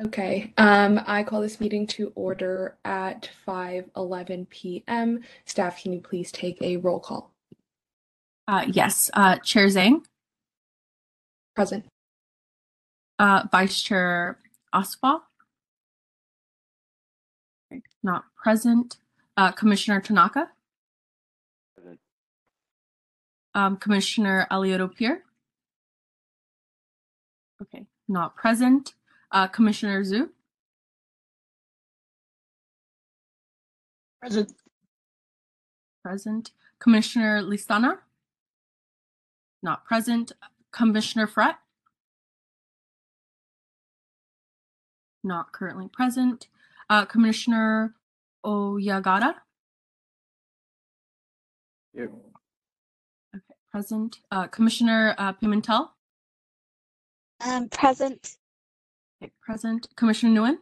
Okay, I call this meeting to order at 5:11 p.m. Staff, can you please take a roll call? Yes, Chair Zhang. Present. Vice Chair Oswald. Not present. Commissioner Tanaka. Present. Commissioner Aliotto Pierre. Okay, not present. Commissioner Zhu. Present. Present. Commissioner Listana. Not present. Commissioner Fret. Not currently present. Commissioner Oyagata. Here. Okay, present. Commissioner Pimentel. Present. Present. Commissioner Nguyen?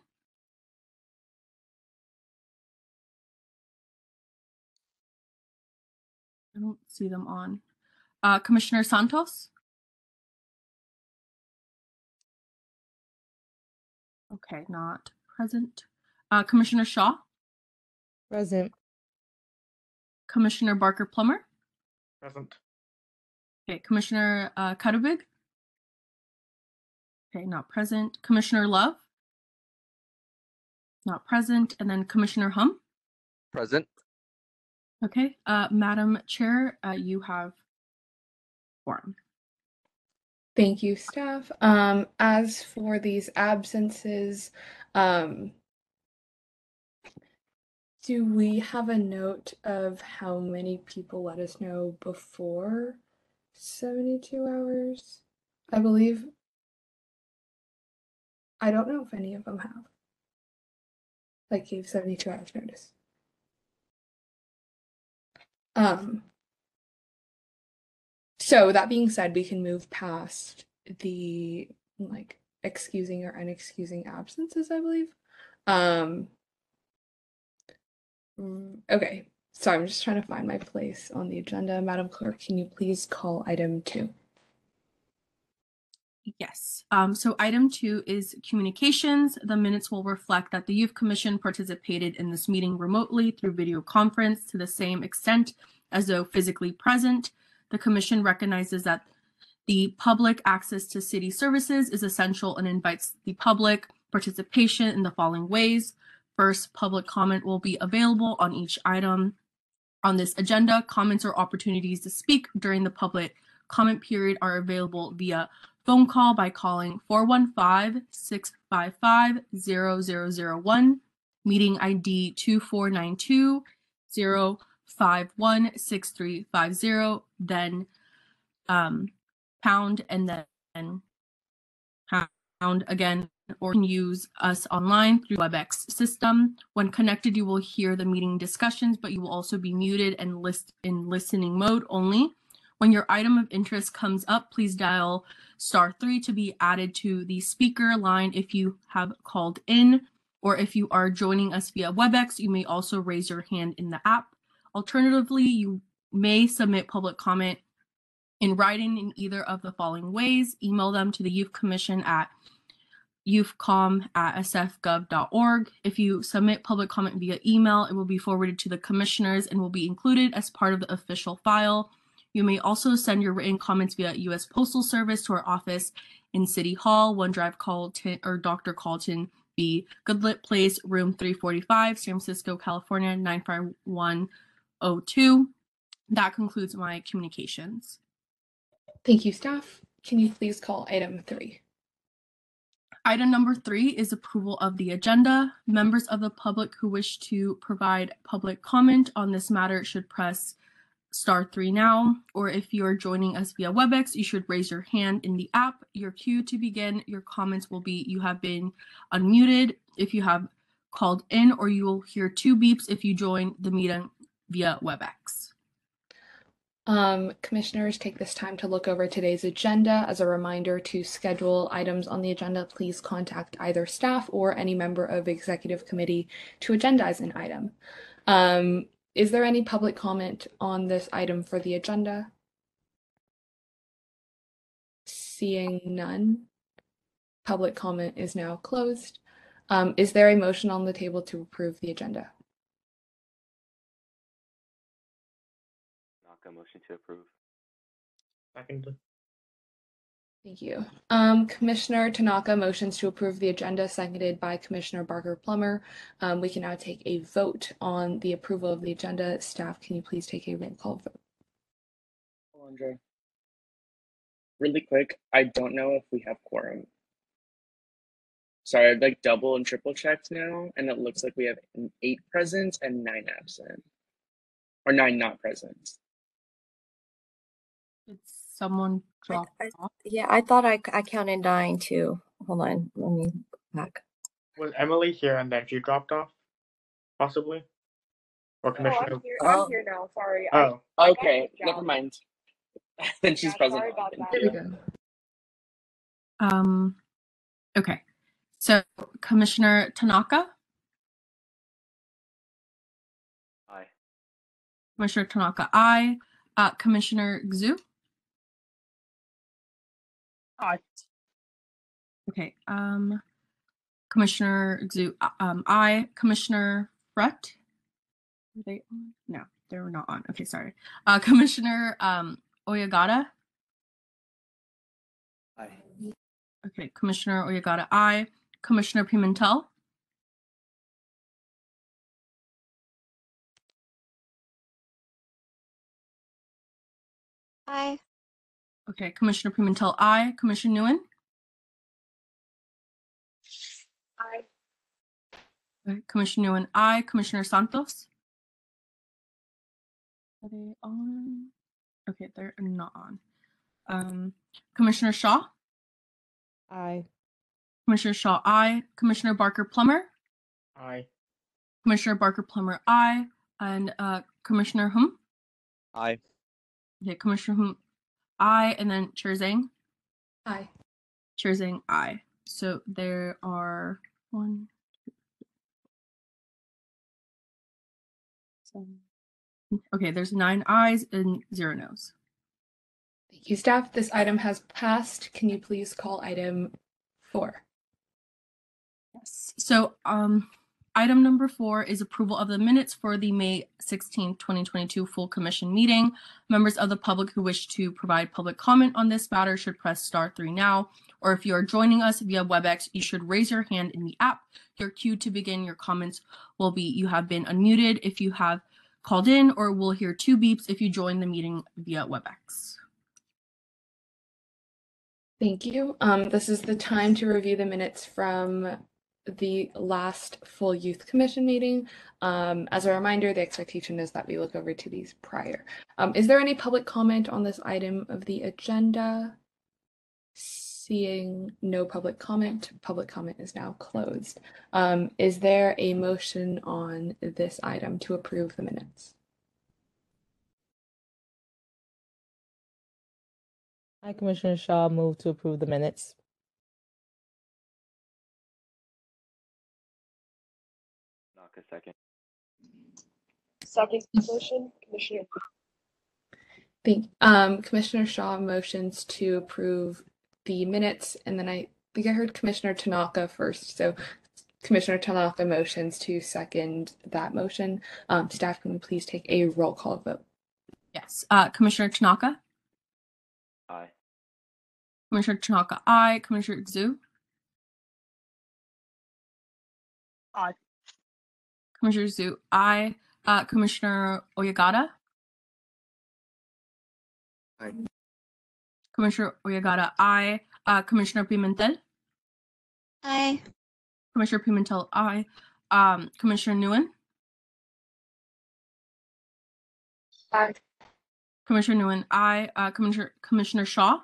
I don't see them on. Commissioner Santos? Okay, not present. Commissioner Shaw? Present. Commissioner Barker-Plummer? Present. Okay, Commissioner Karubig? Okay, not present. Commissioner Love? Not present. And then Commissioner Hum? Present. Okay, Madam Chair, you have quorum. Thank you, staff. As for these absences, do we have a note of how many people let us know before 72 hours, I believe? I don't know if any of them have, like, gave 72 hours notice. So that being said, we can move past the, like, excusing or unexcusing absences, I believe. Okay, so I'm just trying to find my place on the agenda. Madam Clerk, can you please call item 2? Yes. So item 2 is communications. The minutes will reflect that the Youth Commission participated in this meeting remotely through video conference to the same extent as though physically present. The Commission recognizes that the public access to city services is essential and invites the public participation in the following ways. First, public comment will be available on each item on this agenda. Comments or opportunities to speak during the public comment period are available via phone call by calling 415-655-0001, meeting ID 2492-051-6350, then pound and then pound again, or use us online through WebEx system. When connected, you will hear the meeting discussions, but you will also be muted and in listening mode only. When your item of interest comes up, please dial *3 to be added to the speaker line if you have called in, or if you are joining us via WebEx, you may also raise your hand in the app. Alternatively, you may submit public comment in writing in either of the following ways. Email them to the Youth Commission at youthcom@sfgov.org. If you submit public comment via email, it will be forwarded to the commissioners and will be included as part of the official file. You may also send your written comments via U.S. Postal Service to our office in City Hall, OneDrive Carlton, or Dr. Carlton B. Goodlett Place, Room 345, San Francisco, California, 95102. That concludes my communications. Thank you, staff. Can you please call item 3? Item number 3 is approval of the agenda. Members of the public who wish to provide public comment on this matter should press *3 now, or if you're joining us via WebEx, you should raise your hand in the app. Your cue to begin your comments will be you have been unmuted if you have called in, or you will hear 2 beeps if you join the meeting via WebEx. Commissioners, take this time to look over today's agenda. As a reminder to schedule items on the agenda, please contact either staff or any member of executive committee to agendize an item. Is there any public comment on this item for the agenda? Seeing none, public comment is now closed. Is there a motion on the table to approve the agenda? Tanaka, motion to approve. Second. Thank you. Commissioner Tanaka motions to approve the agenda, seconded by Commissioner Barker-Plummer. We can now take a vote on the approval of the agenda. Staff, can you please take a roll call vote? Alondra, really quick, I don't know if we have quorum. Sorry, I've like double and triple checked now, and it looks like we have 8 present and 9 absent, or 9 not present. It's someone dropped off. Yeah, I thought I counted 9 too. Hold on, let me go back. Was Emily here and then she dropped off, possibly? Or Commissioner? No, I'm here now. Sorry. Oh, okay. Never mind. Then she's present. Sorry about that. Okay. So Commissioner Tanaka. Aye. Commissioner Tanaka, aye. Commissioner Zhu. Aye. Okay. Commissioner Zhu, aye. Commissioner Fret. Are they on? No, they were not on. Okay, sorry. Commissioner Oyagata. Aye. Okay, Commissioner Oyagata, aye. Commissioner Pimentel. Aye. Okay, Commissioner Pimentel, aye. Commissioner Nguyen? Aye. Okay, Commissioner Nguyen, aye. Commissioner Santos? Are they on? Okay, they're not on. Commissioner Shaw? Aye. Commissioner Shaw, aye. Commissioner Barker-Plummer? Aye. Commissioner Barker-Plummer, aye. And Commissioner Hum? Aye. Okay, Commissioner Hum, aye, and then Chair Zhang? Aye. Chair Zhang, aye. So there are 1, 2, 3, 7. Okay, there's 9 ayes and 0 noes. Thank you, staff. This item has passed. Can you please call item 4? Yes. So item number 4 is approval of the minutes for the May 16, 2022 full commission meeting. Members of the public who wish to provide public comment on this matter should press *3 now, or if you are joining us via WebEx, you should raise your hand in the app. Your cue to begin your comments will be you have been unmuted if you have called in, or we'll hear 2 beeps if you join the meeting via WebEx. Thank you. This is the time to review the minutes from the last full Youth Commission meeting. As a reminder, the expectation is that we look over to these prior. Is there any public comment on this item of the agenda? Seeing no public comment, public comment is now closed. Is there a motion on this item to approve the minutes? I, Commissioner Shaw, move to approve the minutes. Tanaka, second. Second motion, Commissioner. Commissioner Shaw motions to approve the minutes, and then I think I heard Commissioner Tanaka first, so Commissioner Tanaka motions to second that motion. Staff, can you please take a roll call vote? Yes. Commissioner Tanaka? Aye. Commissioner Tanaka, aye. Commissioner Zhu? Aye. Commissioner Zhu, aye. Commissioner Oyagata? Aye. Commissioner Oyagata, aye. Commissioner Pimentel? Aye. Commissioner Pimentel, aye. Commissioner Nguyen? Aye. Commissioner Nguyen, aye. Commissioner Shaw?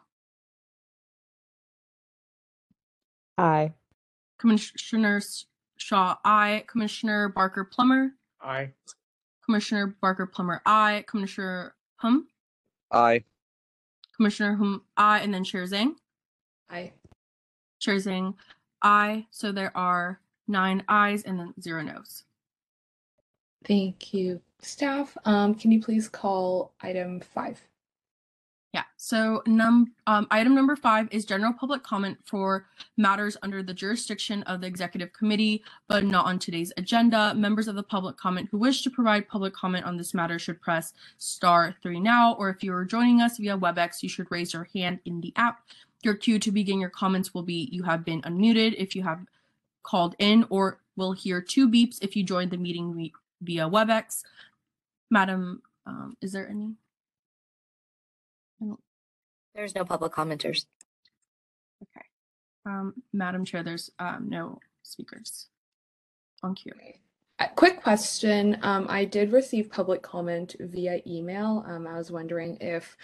Aye. Commissioner Shaw, aye. Commissioner Barker-Plummer? Aye. Commissioner Barker-Plummer, aye. Commissioner Hum? Aye. Commissioner Hum, aye, and then Chair Zhang? Aye. Chair Zhang, aye. So there are 9 ayes and then 0 noes. Thank you, staff. Can you please call item 5? Yeah, so item number 5 is general public comment for matters under the jurisdiction of the executive committee, but not on today's agenda. Members of the public comment who wish to provide public comment on this matter should press *3 now, or if you are joining us via WebEx, you should raise your hand in the app. Your cue to begin your comments will be you have been unmuted if you have called in, or will hear 2 beeps if you joined the meeting via WebEx. Madam, is there any? There's no public commenters. Okay. Madam Chair, there's no speakers on queue. Quick question. I did receive public comment via email. I was wondering if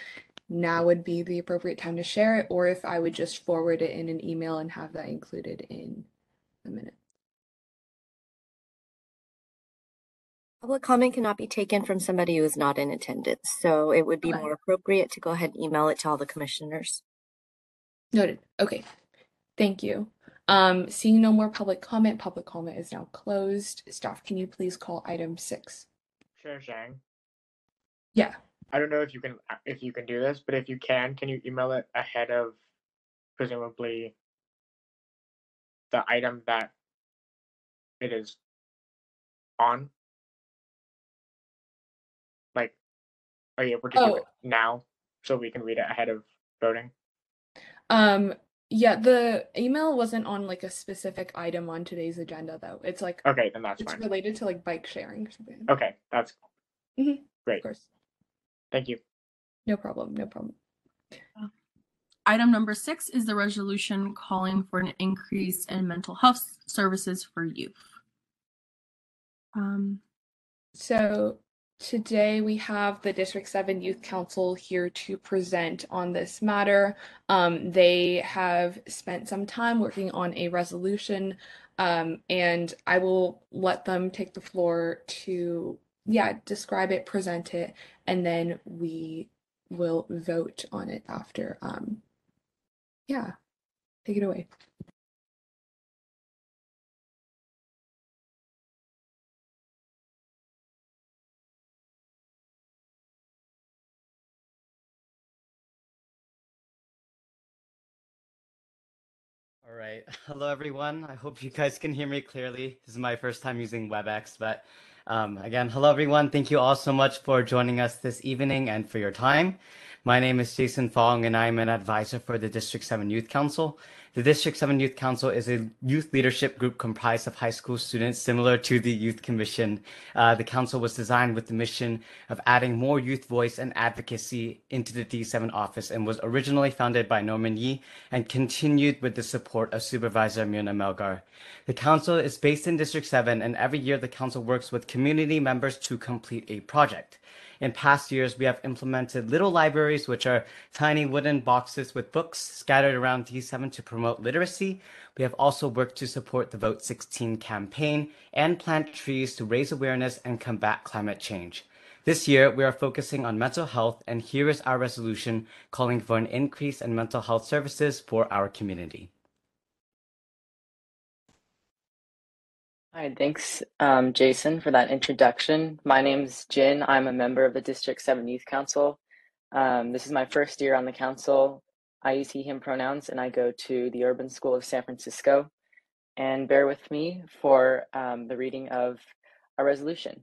now would be the appropriate time to share it, or if I would just forward it in an email and have that included in a minute. Public comment cannot be taken from somebody who is not in attendance, so it would be more appropriate to go ahead and email it to all the commissioners. Noted. Okay, thank you. Seeing no more public comment is now closed. Staff, can you please call item 6? Sure, Zhang. Yeah. I don't know if you can do this, but if you can you email it ahead of presumably the item that it is on? Are you able to do it now so we can read it ahead of voting? Yeah, the email wasn't on like a specific item on today's agenda though. It's like okay, then that's fine. It's related to like bike sharing or something. Okay, that's great. Of course. Thank you. No problem. No problem. Item number 6 is the resolution calling for an increase in mental health services for youth. So today we have the District 7 Youth Council here to present on this matter. They have spent some time working on a resolution, and I will let them take the floor to, describe it, present it, and then we will vote on it after. Take it away. All right. Hello, everyone. I hope you guys can hear me clearly. This is my first time using WebEx, but again, hello, everyone. Thank you all so much for joining us this evening and for your time. My name is Jason Fong, and I'm an advisor for the District 7 Youth Council. The District 7 Youth Council is a youth leadership group comprised of high school students similar to the Youth Commission. The council was designed with the mission of adding more youth voice and advocacy into the D7 office and was originally founded by Norman Yee and continued with the support of Supervisor Myrna Melgar. The council is based in District 7, and every year the council works with community members to complete a project. In past years, we have implemented little libraries, which are tiny wooden boxes with books scattered around D7 to promote literacy. We have also worked to support the Vote 16 campaign and plant trees to raise awareness and combat climate change. This year, we are focusing on mental health, and here is our resolution calling for an increase in mental health services for our community. Hi, thanks, Jason, for that introduction. My name's Jin. I'm a member of the District 7 Youth Council. This is my first year on the council. I use he, him pronouns, and I go to the Urban School of San Francisco. And bear with me for the reading of our resolution.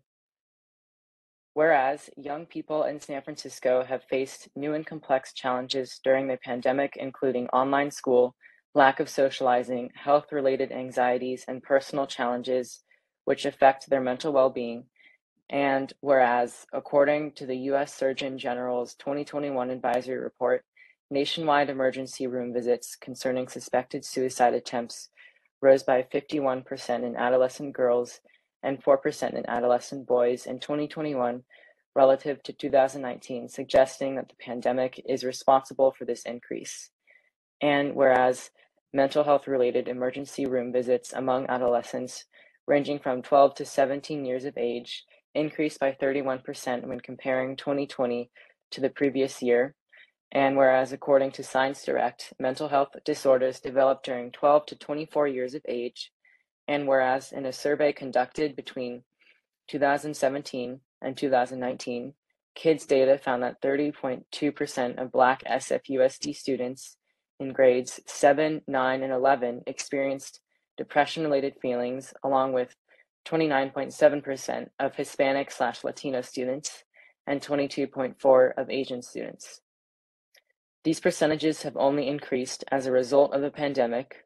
Whereas young people in San Francisco have faced new and complex challenges during the pandemic, including online school, lack of socializing, health-related anxieties, and personal challenges which affect their mental well-being. And whereas, according to the U.S. Surgeon General's 2021 advisory report, nationwide emergency room visits concerning suspected suicide attempts rose by 51% in adolescent girls and 4% in adolescent boys in 2021 relative to 2019, suggesting that the pandemic is responsible for this increase. And whereas mental health-related emergency room visits among adolescents ranging from 12 to 17 years of age increased by 31% when comparing 2020 to the previous year. And whereas, according to Science Direct, mental health disorders develop during 12 to 24 years of age. And whereas, in a survey conducted between 2017 and 2019, Kids data found that 30.2% of Black SFUSD students in grades 7, 9, and 11 experienced depression-related feelings, along with 29.7% of Hispanic/Latino students and 22.4% of Asian students. These percentages have only increased as a result of the pandemic,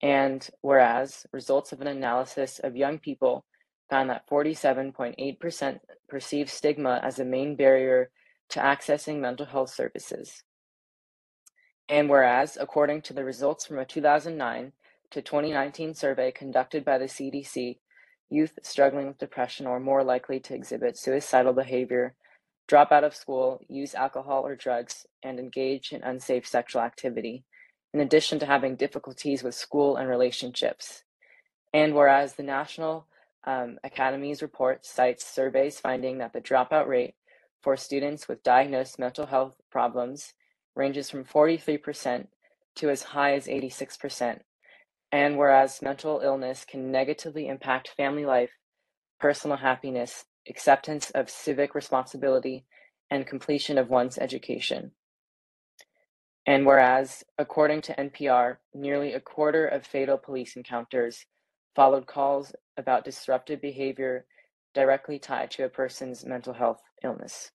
and whereas results of an analysis of young people found that 47.8% perceive stigma as a main barrier to accessing mental health services. And whereas, according to the results from a 2009 to 2019 survey conducted by the CDC, youth struggling with depression are more likely to exhibit suicidal behavior, drop out of school, use alcohol or drugs, and engage in unsafe sexual activity, in addition to having difficulties with school and relationships. And whereas the National Academy's report cites surveys finding that the dropout rate for students with diagnosed mental health problems ranges from 43% to as high as 86%. And whereas mental illness can negatively impact family life, personal happiness, acceptance of civic responsibility, and completion of one's education. And whereas, according to NPR, nearly a quarter of fatal police encounters followed calls about disruptive behavior directly tied to a person's mental health illness,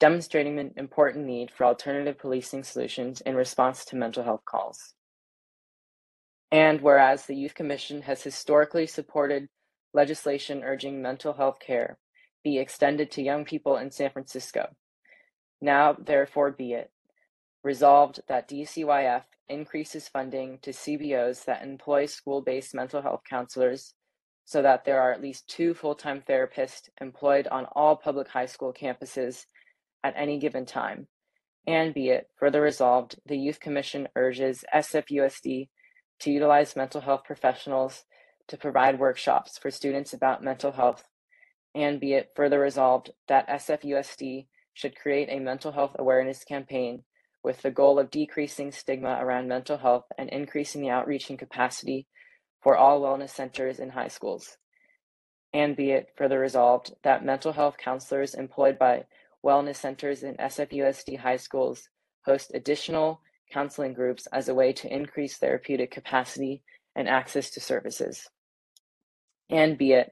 demonstrating an important need for alternative policing solutions in response to mental health calls. And whereas the Youth Commission has historically supported legislation urging mental health care be extended to young people in San Francisco, now therefore be it resolved that DCYF increases funding to CBOs that employ school-based mental health counselors so that there are at least 2 full-time therapists employed on all public high school campuses at any given time. And be it further resolved, the Youth Commission urges SFUSD to utilize mental health professionals to provide workshops for students about mental health, and be it further resolved that SFUSD should create a mental health awareness campaign with the goal of decreasing stigma around mental health and increasing the outreach and capacity for all wellness centers in high schools. And be it further resolved that mental health counselors employed by wellness centers in SFUSD high schools host additional counseling groups as a way to increase therapeutic capacity and access to services. And be it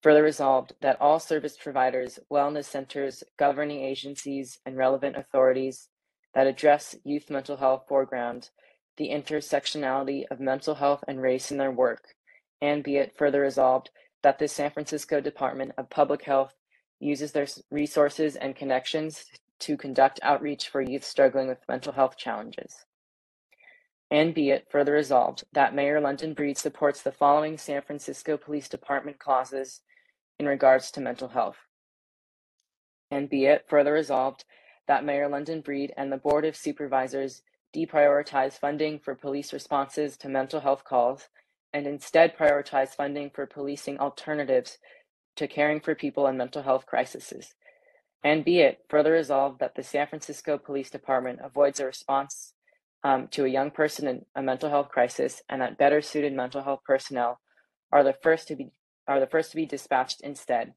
further resolved that all service providers, wellness centers, governing agencies, and relevant authorities that address youth mental health foreground the intersectionality of mental health and race in their work. And be it further resolved that the San Francisco Department of Public Health uses their resources and connections to conduct outreach for youth struggling with mental health challenges. And be it further resolved that Mayor London Breed supports the following San Francisco Police Department clauses in regards to mental health. And be it further resolved that Mayor London Breed and the Board of Supervisors deprioritize funding for police responses to mental health calls and instead prioritize funding for policing alternatives to caring for people in mental health crises. And be it further resolved that the San Francisco Police Department avoids a response to a young person in a mental health crisis, and that better suited mental health personnel are the first to be dispatched instead.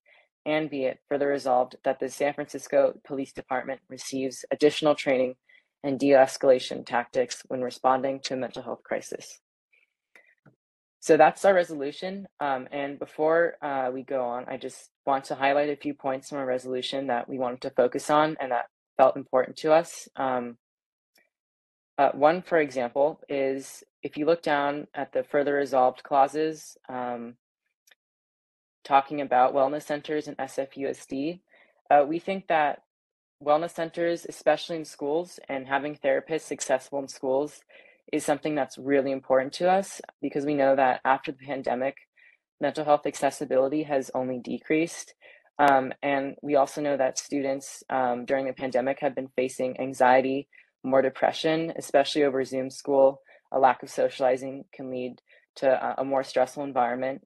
And be it further resolved that the San Francisco Police Department receives additional training and de-escalation tactics when responding to a mental health crisis. So that's our resolution. And before we go on, I just want to highlight a few points from our resolution that we wanted to focus on and that felt important to us. One, for example, is if you look down at the further resolved clauses talking about wellness centers and SFUSD, we think that wellness centers, especially in schools, and having therapists accessible in schools is something that's really important to us, because we know that after the pandemic, mental health accessibility has only decreased. And we also know that students during the pandemic have been facing anxiety, more depression, especially over Zoom school. A lack of socializing can lead to a more stressful environment.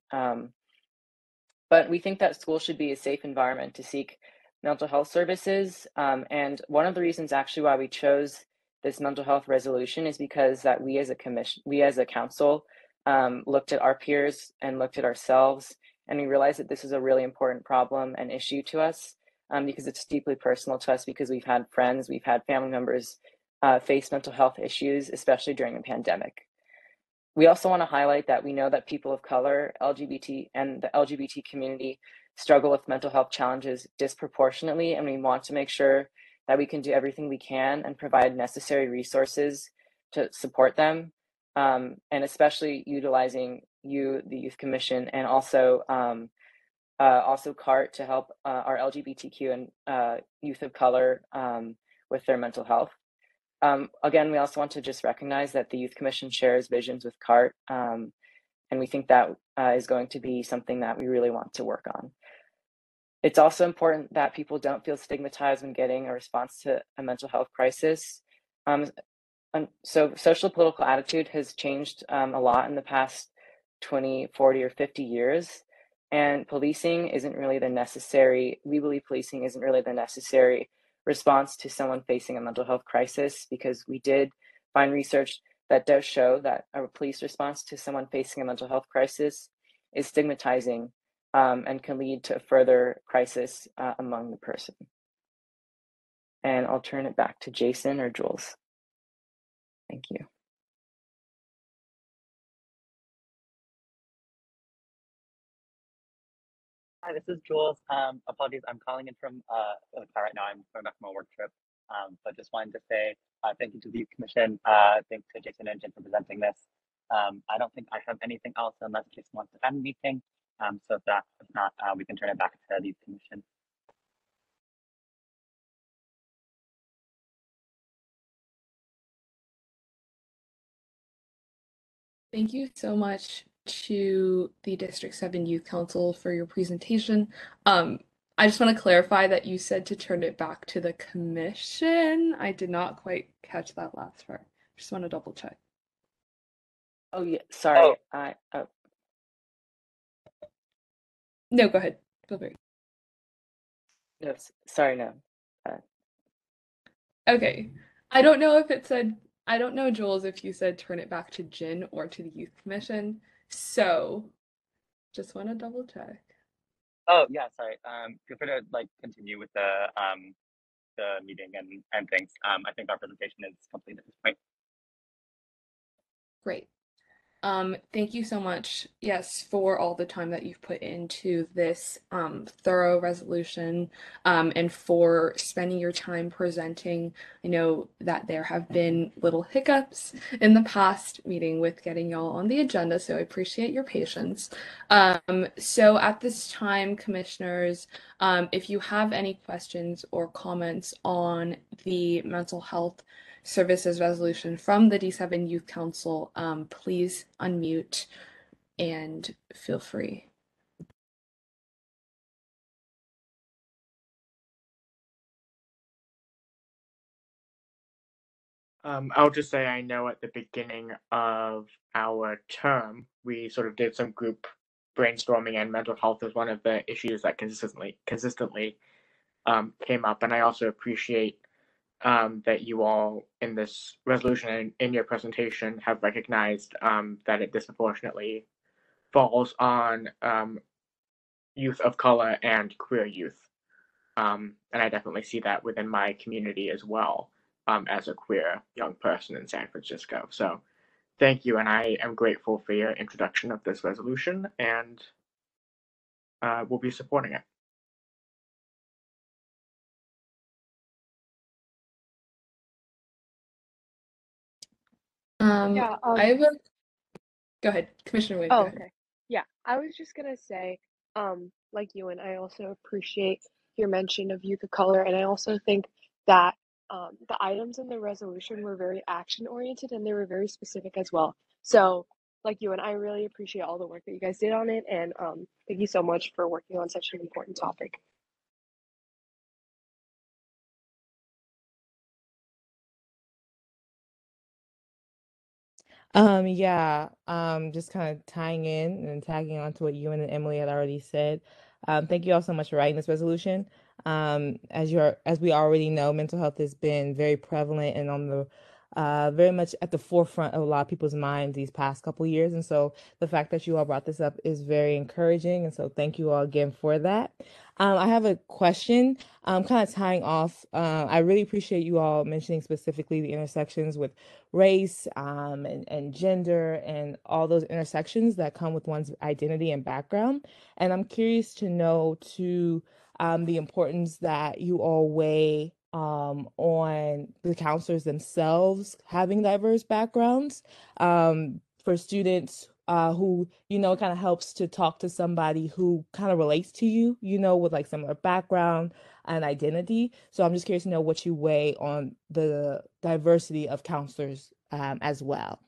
But we think that school should be a safe environment to seek mental health services. And one of the reasons actually why we chose this mental health resolution is because that we as a commission, we as a council looked at our peers and looked at ourselves, and we realized that this is a really important problem and issue to us. because it's deeply personal to us, because we've had friends, we've had family members face mental health issues, especially during the pandemic. We also want to highlight that we know that people of color, LGBT, and the LGBT community struggle with mental health challenges disproportionately, and we want to make sure that we can do everything we can and provide necessary resources to support them, and especially utilizing the Youth Commission, and also CART to help our LGBTQ and youth of color with their mental health. Again, we also want to just recognize that the Youth Commission shares visions with CART, and we think that is going to be something that we really want to work on. It's also important that people don't feel stigmatized when getting a response to a mental health crisis. So social political attitude has changed a lot in the past 20, 40, or 50 years, and we believe policing isn't really the necessary response to someone facing a mental health crisis, because we did find research that does show that a police response to someone facing a mental health crisis is stigmatizing and can lead to a further crisis among the person. And I'll turn it back to Jason or Jules. Thank you. Hi, this is Jules. Apologies, I'm calling in from the car right now. I'm going back from a work trip, but just wanted to say thank you to the Youth Commission. Thanks to Jason and Jin for presenting this. I don't think I have anything else unless Jason wants to end anything. So if not, we can turn it back to the Youth Commission. Thank you so much to the District 7 Youth Council for your presentation. I just want to clarify that you said to turn it back to the commission. I did not quite catch that last part. Just want to double check. Oh yeah, sorry. Oh. No, go ahead. Feel free. No, sorry, no. Okay, I don't know if it said. I don't know, Jules, if you said turn it back to Jin or to the Youth Commission, so just want to double check. Oh yeah, sorry. Feel free to continue with the meeting and things. I think our presentation is complete at this point. Great. Thank you so much. Yes, for all the time that you've put into this thorough resolution and for spending your time presenting. I know that there have been little hiccups in the past meeting with getting y'all on the agenda, so I appreciate your patience. So at this time, commissioners, if you have any questions or comments on the mental health services resolution from the D7 Youth Council, please unmute and feel free. I'll just say I know at the beginning of our term, we sort of did some group brainstorming, and mental health is one of the issues that consistently came up. And I also appreciate that you all in this resolution and in your presentation have recognized that it disproportionately falls on youth of color and queer youth. And I definitely see that within my community as well, as a queer young person in San Francisco. So thank you, and I am grateful for your introduction of this resolution, and we'll be supporting it. Go ahead, Commissioner Wade. Oh, okay. Yeah, I was just gonna say, like you, and I also appreciate your mention of youth of color, and I also think that the items in the resolution were very action oriented, and they were very specific as well. So, like you, and I really appreciate all the work that you guys did on it, and thank you so much for working on such an important topic. Just kind of tying in and tagging on to what you and Emily had already said. Thank you all so much for writing this resolution. As we already know, mental health has been very prevalent and on the very much at the forefront of a lot of people's minds these past couple years. And so the fact that you all brought this up is very encouraging. And so thank you all again for that. I have a question, kind of tying off. I really appreciate you all mentioning specifically the intersections with race and gender and all those intersections that come with one's identity and background. And I'm curious to know too, the importance that you all weigh on the counselors themselves having diverse backgrounds for students who, you know, kind of helps to talk to somebody who kind of relates to you, you know, with like similar background and identity. So I'm just curious to know what you weigh on the diversity of counselors as well.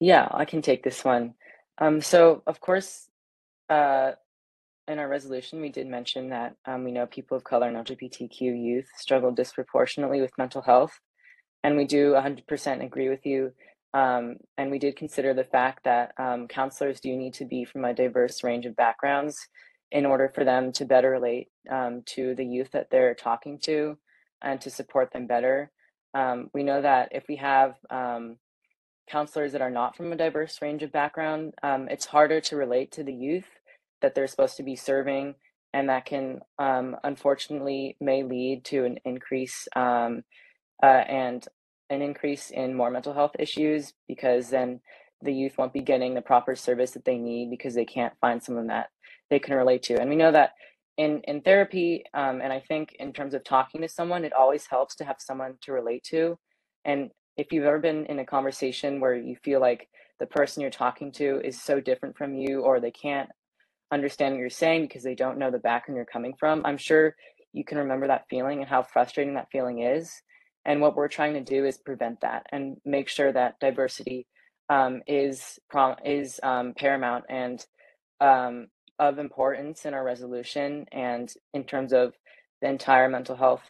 Yeah, I can take this one. So of course, in our resolution, we did mention that we know people of color and LGBTQ youth struggle disproportionately with mental health, and we do 100% agree with you. And we did consider the fact that counselors do need to be from a diverse range of backgrounds in order for them to better relate to the youth that they're talking to and to support them better. We know that if we have counselors that are not from a diverse range of background, it's harder to relate to the youth that they're supposed to be serving, and that can unfortunately may lead to an increase in more mental health issues, because then the youth won't be getting the proper service that they need because they can't find someone that they can relate to. And we know that in therapy, and I think in terms of talking to someone, it always helps to have someone to relate to. And if you've ever been in a conversation where you feel like the person you're talking to is so different from you, or they can't understand what you're saying because they don't know the background you're coming from, I'm sure you can remember that feeling and how frustrating that feeling is. And what we're trying to do is prevent that and make sure that diversity is paramount and of importance in our resolution, and in terms of the entire mental health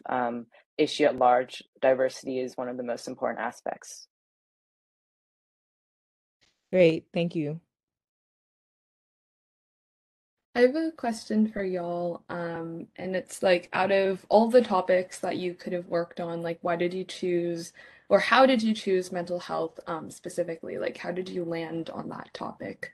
issue at large, diversity is one of the most important aspects. Great, thank you. I have a question for y'all, and it's like, out of all the topics that you could have worked on, like, why did you choose, or how did you choose mental health specifically? Like, how did you land on that topic?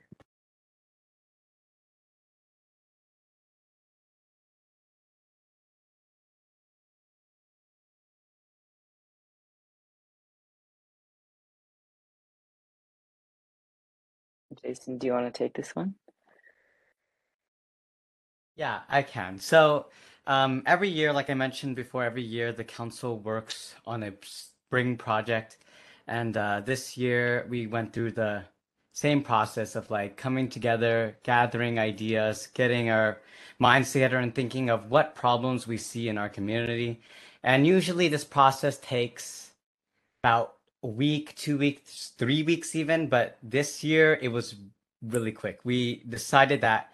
Jason, do you want to take this one? Yeah, I can. So every year, like I mentioned before, every year the council works on a spring project. And this year we went through the same process of like coming together, gathering ideas, getting our minds together and thinking of what problems we see in our community. And usually this process takes about a week, 2 weeks, 3 weeks even. But this year it was really quick. We decided that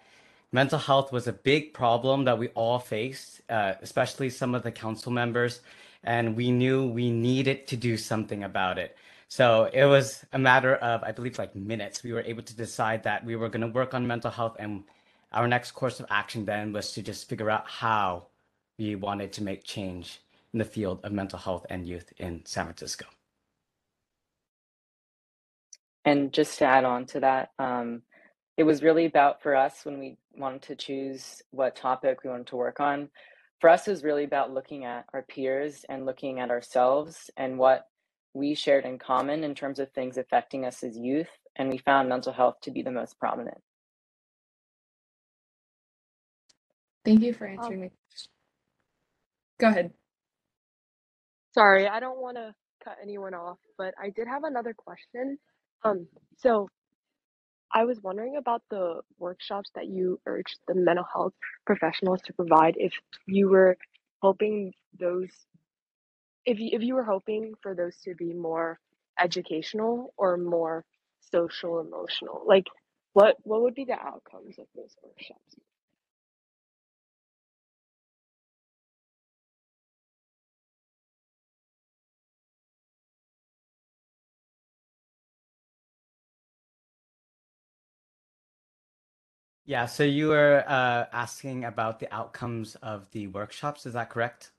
mental health was a big problem that we all faced, especially some of the council members, and we knew we needed to do something about it. So it was a matter of, I believe, like minutes, we were able to decide that we were going to work on mental health, and our next course of action then was to just figure out how we wanted to make change in the field of mental health and youth in San Francisco. And just to add on to that, it was really about, for us, when we wanted to choose what topic we wanted to work on, for us it was really about looking at our peers and looking at ourselves and what we shared in common in terms of things affecting us as youth. And we found mental health to be the most prominent. Thank you for answering me. Go ahead. Sorry, I don't want to cut anyone off, but I did have another question. So I was wondering about the workshops that you urged the mental health professionals to provide, if you were hoping those, if you were hoping for those to be more educational or more social emotional, like what would be the outcomes of those workshops? Yeah, so you were asking about the outcomes of the workshops, is that correct?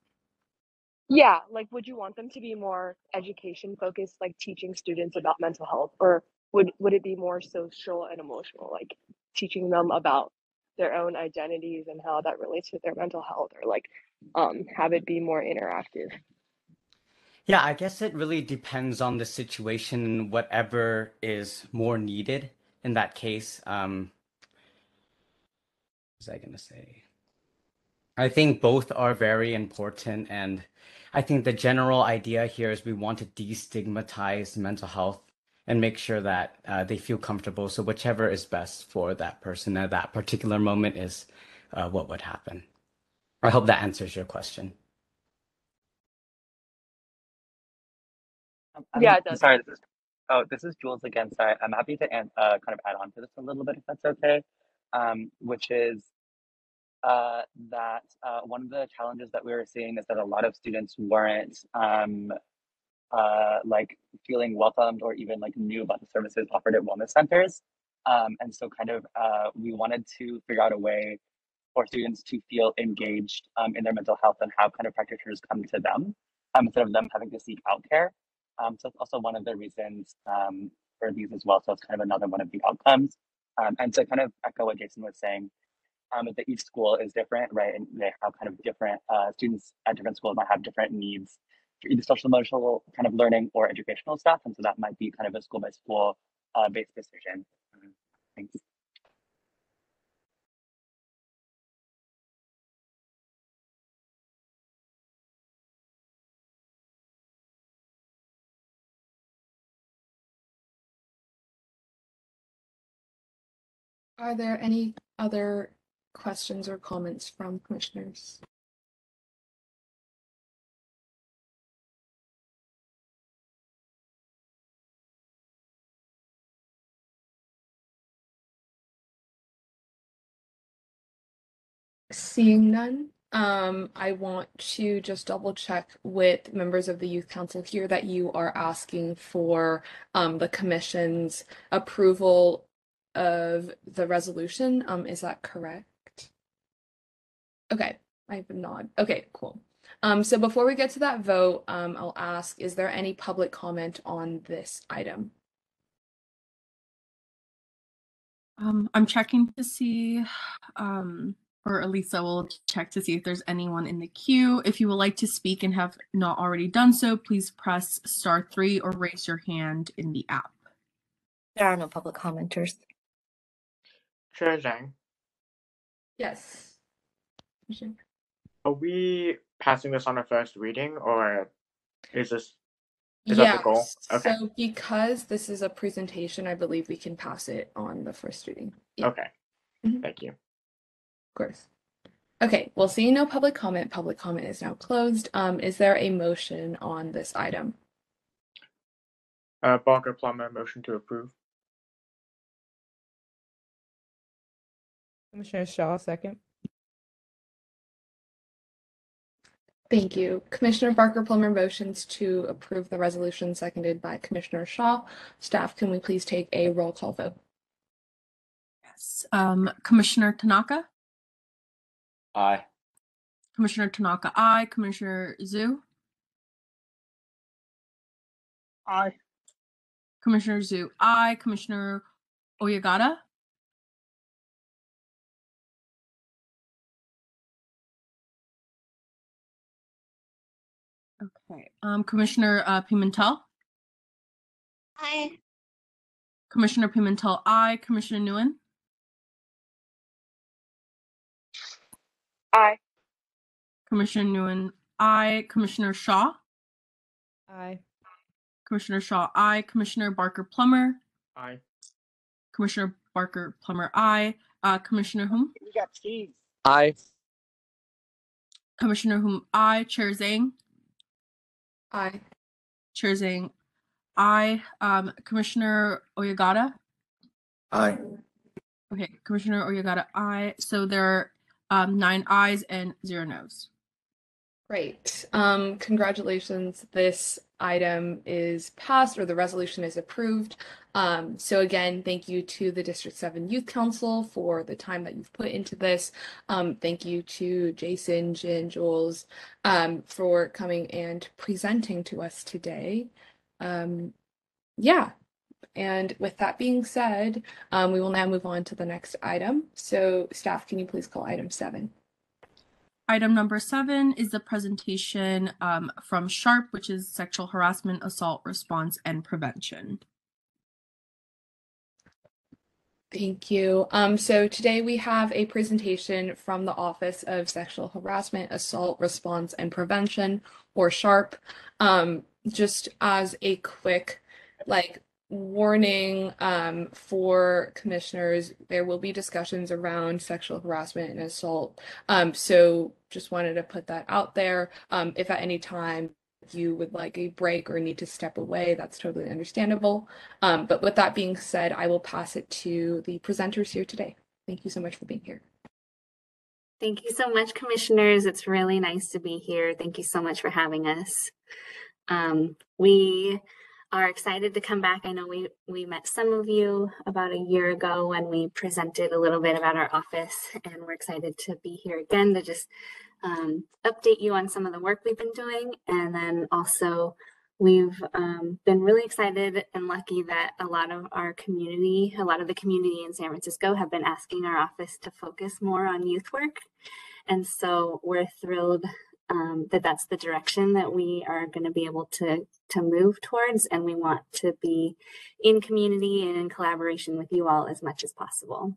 Yeah, like would you want them to be more education focused, like teaching students about mental health, or would it be more social and emotional, like teaching them about their own identities and how that relates to their mental health, or like have it be more interactive? Yeah, I guess it really depends on the situation, whatever is more needed in that case. What was I gonna say? I think both are very important, and I think the general idea here is we want to destigmatize mental health and make sure that they feel comfortable. So whichever is best for that person at that particular moment is what would happen. I hope that answers your question. Yeah, it does. Sorry, this is Jules again. Sorry, I'm happy to kind of add on to this a little bit, if that's okay. Which is that one of the challenges that we were seeing is that a lot of students weren't like feeling welcomed or even like knew about the services offered at wellness centers, and so kind of we wanted to figure out a way for students to feel engaged in their mental health and have kind of practitioners come to them instead of them having to seek out care. So it's also one of the reasons for these as well. So it's kind of another one of the outcomes. And to kind of echo what Jason was saying, that each school is different, right? And they have kind of different students at different schools might have different needs for either social emotional kind of learning or educational stuff. And so that might be kind of a school by school based decision. Thanks. Are there any other questions or comments from commissioners? Seeing none, I want to just double check with members of the Youth Council here that you are asking for the Commission's approval of the resolution. Is that correct? Okay, I have a nod. Okay, cool. So before we get to that vote, I'll ask, is there any public comment on this item? I'm checking to see, or Elisa will check to see if there's anyone in the queue. If you would like to speak and have not already done so, please press *3 or raise your hand in the app. There are no public commenters. Chair Zhang. Yes. Are we passing this on a first reading, or is this that the goal? Okay. So because this is a presentation, I believe we can pass it on the first reading. Yeah. Okay. Mm-hmm. Thank you. Of course. Okay. Well, seeing no public comment, public comment is now closed. Is there a motion on this item? Barker-Plummer, motion to approve. Commissioner Shaw, second. Thank you. Commissioner Barker-Plummer motions to approve the resolution, seconded by Commissioner Shaw. Staff, can we please take a roll call vote? Yes. Commissioner Tanaka? Aye. Commissioner Tanaka, aye. Commissioner Zhu? Aye. Commissioner Zhu, aye. Commissioner Oyagata? Okay. Commissioner Pimentel. Aye. Commissioner Pimentel, aye. Commissioner Nguyen. Aye. Commissioner Nguyen, aye. Commissioner Shaw. Aye. Commissioner Shaw, aye. Commissioner Barker-Plummer. Aye. Commissioner Barker-Plummer, aye. Commissioner Hum. We got Steve. Aye. Commissioner Hum, aye. Chair Zhang. Aye. Chair Zhang, aye. Commissioner Oyagata? Aye. Okay, Commissioner Oyagata, aye. So there are 9 ayes and 0 noes. Great. Congratulations. This item is passed, or the resolution is approved. So again, thank you to the District 7 Youth Council for the time that you've put into this. Thank you to Jason, Jin, Jules for coming and presenting to us today. And with that being said, we will now move on to the next item. So staff, can you please call item 7? Item number 7 is the presentation from SHARP, which is Sexual Harassment, Assault Response, and Prevention. Thank you. So today we have a presentation from the Office of Sexual Harassment, Assault, Response, and Prevention, or SHARP. Just as a quick, warning for commissioners, there will be discussions around sexual harassment and assault. So just wanted to put that out there. If at any time you would like a break or need to step away, that's totally understandable. But with that being said, I will pass it to the presenters here today. Thank you so much for being here. Thank you so much, commissioners. It's really nice to be here. Thank you so much for having us. We are excited to come back. I know we met some of you about a year ago when we presented a little bit about our office, and we're excited to be here again to just update you on some of the work we've been doing. And then also we've been really excited and lucky that a lot of our community, a lot of the community in San Francisco have been asking our office to focus more on youth work. And so we're thrilled that that's the direction that we are going to be able to move towards, and we want to be in community and in collaboration with you all as much as possible.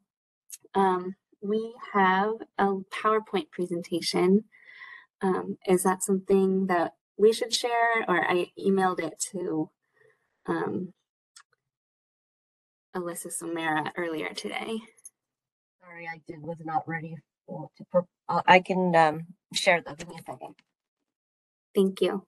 We have a PowerPoint presentation. Is that something that we should share? Or I emailed it to Alyssa Somera earlier today. Sorry, I was not ready. I can share that. Give me a second. Thank you.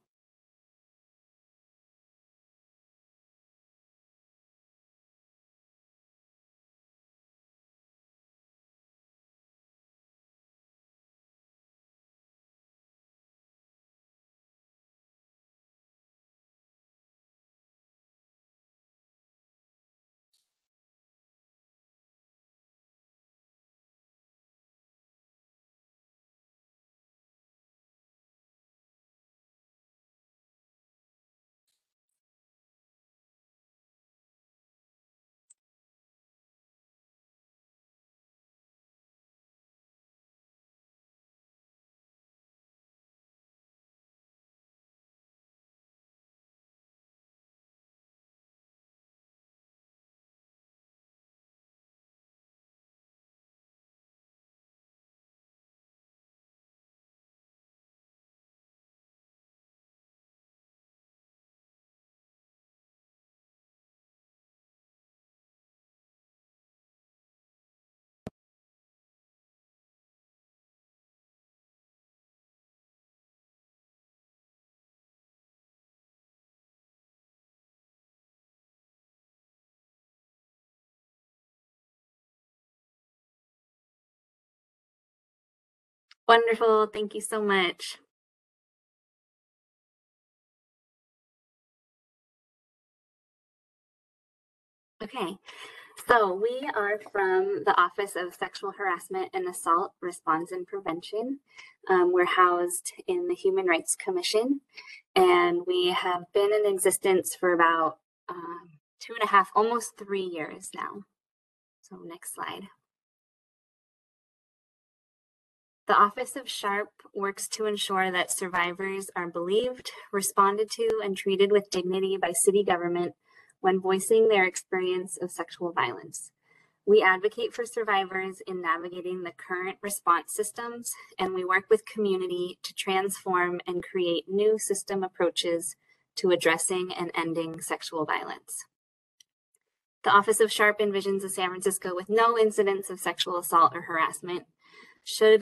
Wonderful. Thank you so much. Okay, so we are from the Office of Sexual Harassment and Assault Response and Prevention. We're housed in the Human Rights Commission, and we have been in existence for about 2.5, almost 3 years now. So next slide. The Office of SHARP works to ensure that survivors are believed, responded to, and treated with dignity by city government when voicing their experience of sexual violence. We advocate for survivors in navigating the current response systems, and we work with community to transform and create new system approaches to addressing and ending sexual violence. The Office of SHARP envisions a San Francisco with no incidents of sexual assault or harassment. Should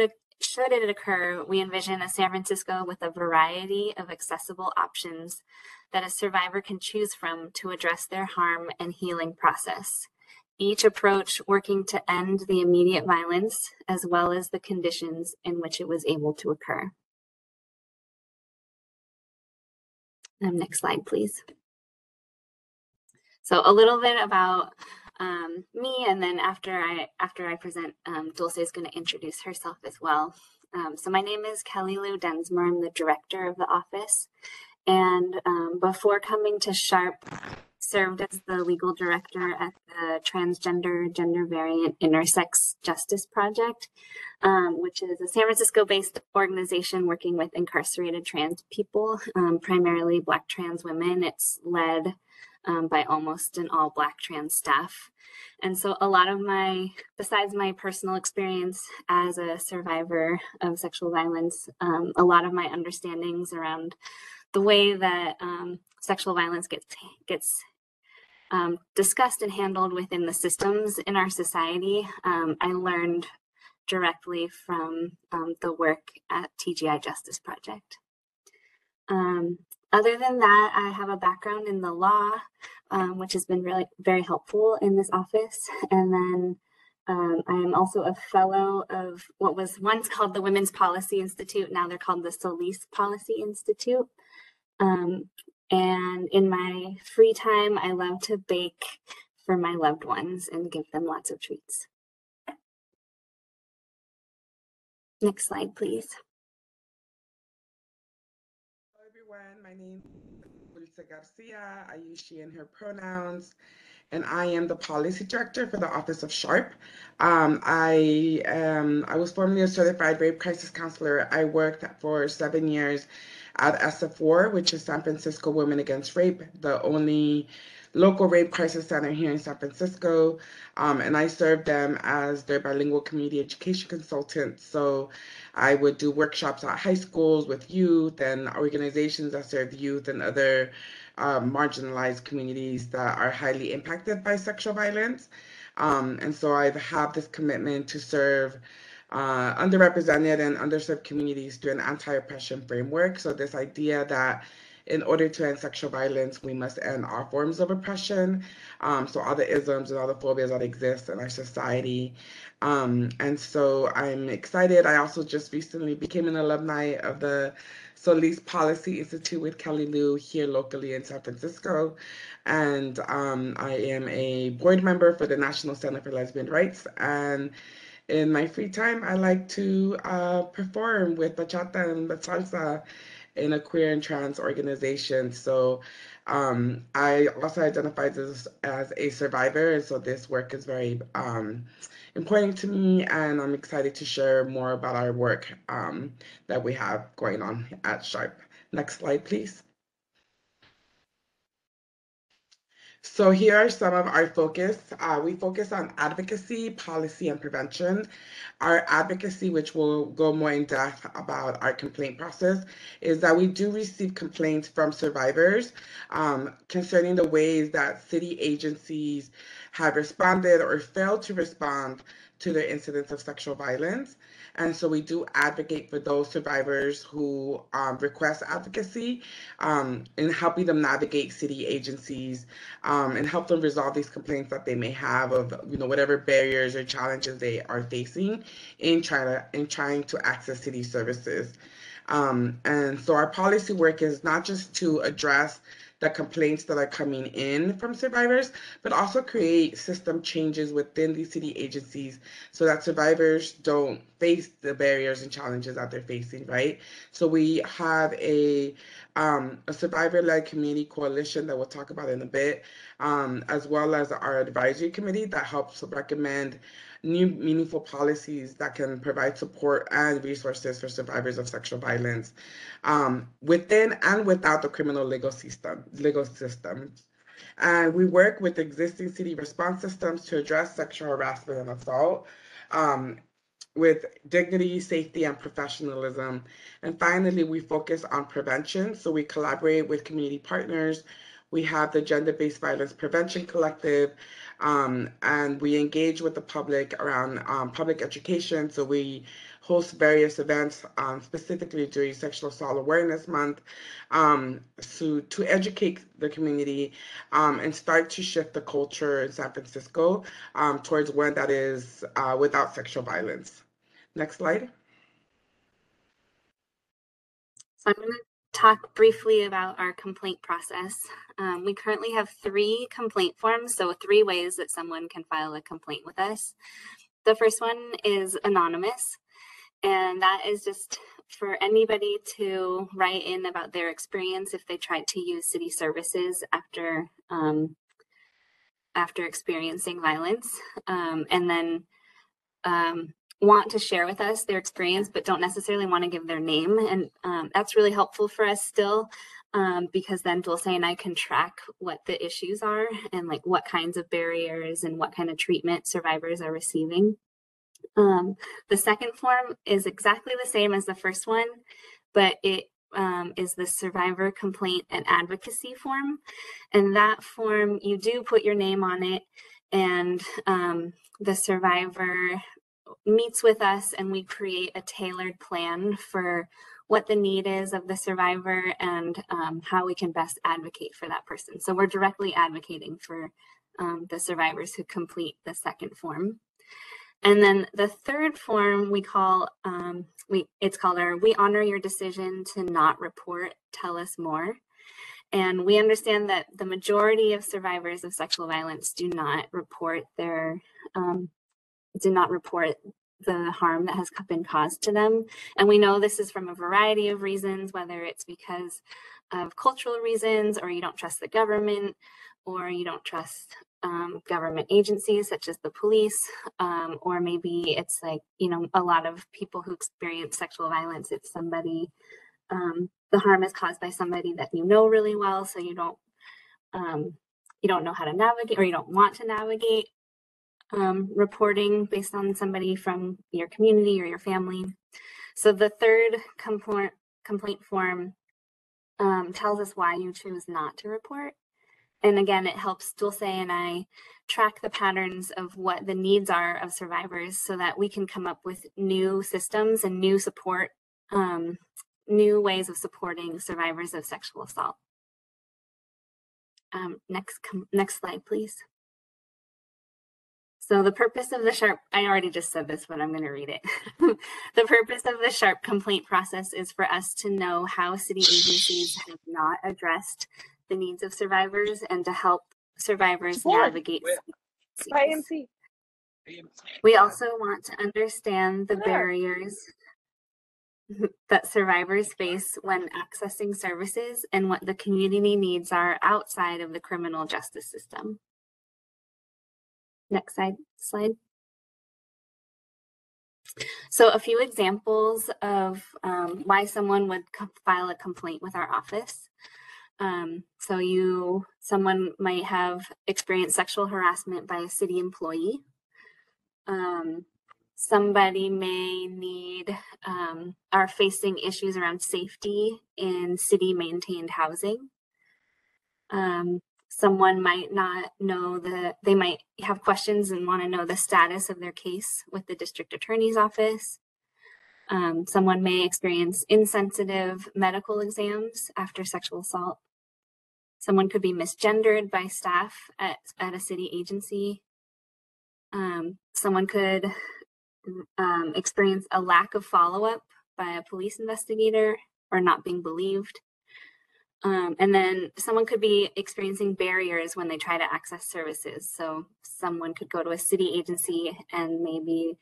it occur, we envision a San Francisco with a variety of accessible options that a survivor can choose from to address their harm and healing process, each approach working to end the immediate violence as well as the conditions in which it was able to occur. Next slide, please. So a little bit about me, and then after I present, Dulce is going to introduce herself as well. So my name is Kelly Lou Densmore. I'm the director of the office, and before coming to SHARP, served as the legal director at the Transgender Gender Variant Intersex Justice Project, which is a San Francisco-based organization working with incarcerated trans people, primarily Black trans women. It's led by almost an all Black trans staff. And so a lot of my, besides my personal experience as a survivor of sexual violence, a lot of my understandings around the way that sexual violence gets discussed and handled within the systems in our society, I learned directly from the work at TGI Justice Project. Other than that, I have a background in the law, which has been really very helpful in this office. And then I am also a fellow of what was once called the Women's Policy Institute. Now they're called the Solis Policy Institute. And in my free time, I love to bake for my loved ones and give them lots of treats. Next slide, please. Hello, everyone. My name is Ulisa Garcia. I use she and her pronouns, and I am the policy director for the Office of SHARP. I was formerly a certified rape crisis counselor. I worked for 7 years at SFWAR, which is San Francisco Women Against Rape, the only local rape crisis center here in San Francisco. And I served them as their bilingual community education consultant. So I would do workshops at high schools with youth and organizations that serve youth and other marginalized communities that are highly impacted by sexual violence. And so I have this commitment to serve underrepresented and underserved communities through an anti-oppression framework. So this idea that in order to end sexual violence, we must end all forms of oppression. So all the isms and all the phobias that exist in our society. And so I'm excited. I also just recently became an alumni of the Solis Policy Institute with Kelly Lou here locally in San Francisco. And I am a board member for the National Center for Lesbian Rights. And in my free time, I like to perform with bachata and salsa in a queer and trans organization. So I also identify as a survivor, and so this work is very important to me, and I'm excited to share more about our work that we have going on at SHARP. Next slide, please. So here are some of our focus. We focus on advocacy, policy, and prevention. Our advocacy, which we'll go more in depth about our complaint process, is that we do receive complaints from survivors concerning the ways that city agencies have responded or failed to respond to their incidents of sexual violence. And so we do advocate for those survivors who request advocacy in helping them navigate city agencies and help them resolve these complaints that they may have of, you know, whatever barriers or challenges they are facing in trying to access city services. And so our policy work is not just to address the complaints that are coming in from survivors, but also create system changes within these city agencies so that survivors don't face the barriers and challenges that they're facing, right? So we have a survivor-led community coalition that we'll talk about in a bit, as well as our advisory committee that helps recommend new meaningful policies that can provide support and resources for survivors of sexual violence within and without the criminal legal system. And we work with existing city response systems to address sexual harassment and assault with dignity, safety, and professionalism. And finally, we focus on prevention. So we collaborate with community partners. We have the Gender-Based Violence Prevention Collective, and we engage with the public around public education. So we host various events, specifically during Sexual Assault Awareness Month, to educate the community and start to shift the culture in San Francisco towards one that is without sexual violence. Next slide. So I'm going to talk briefly about our complaint process. We currently have 3 complaint forms, so 3 ways that someone can file a complaint with us. The first one is anonymous, and that is just for anybody to write in about their experience if they tried to use city services after after experiencing violence, and then want to share with us their experience, but don't necessarily want to give their name. And that's really helpful for us still, because then Dulce and I can track what the issues are and like what kinds of barriers and what kind of treatment survivors are receiving. The second form is exactly the same as the first one, but it is the survivor complaint and advocacy form. And that form, you do put your name on it, and the survivor meets with us and we create a tailored plan for what the need is of the survivor and how we can best advocate for that person. So we're directly advocating for the survivors who complete the second form. And then the third form we call, it's called our We Honor Your Decision to Not Report, Tell Us More. And we understand that the majority of survivors of sexual violence do not report the harm that has been caused to them. And we know this is from a variety of reasons, whether it's because of cultural reasons, or you don't trust the government, or you don't trust government agencies such as the police, or maybe it's like, you know, a lot of people who experience sexual violence, it's somebody, the harm is caused by somebody that you know really well, so you don't know how to navigate, or you don't want to navigate reporting based on somebody from your community or your family. So the third complaint form tells us why you choose not to report. And again, it helps Dulce and I track the patterns of what the needs are of survivors so that we can come up with new systems and new support, new ways of supporting survivors of sexual assault. Next slide, please. So the purpose of the SHARP, I already just said this, but I'm going to read it. The purpose of the SHARP complaint process is for us to know how city agencies have not addressed the needs of survivors and to help survivors navigate. We also want to understand the barriers that survivors face when accessing services and what the community needs are outside of the criminal justice system. Next slide. So a few examples of why someone would file a complaint with our office. So someone might have experienced sexual harassment by a city employee. Somebody may are facing issues around safety in city maintained housing. Someone might not know they might have questions and want to know the status of their case with the district attorney's office. Someone may experience insensitive medical exams after sexual assault. Someone could be misgendered by staff at a city agency. Someone could experience a lack of follow-up by a police investigator or not being believed. And then someone could be experiencing barriers when they try to access services. So someone could go to a city agency and maybe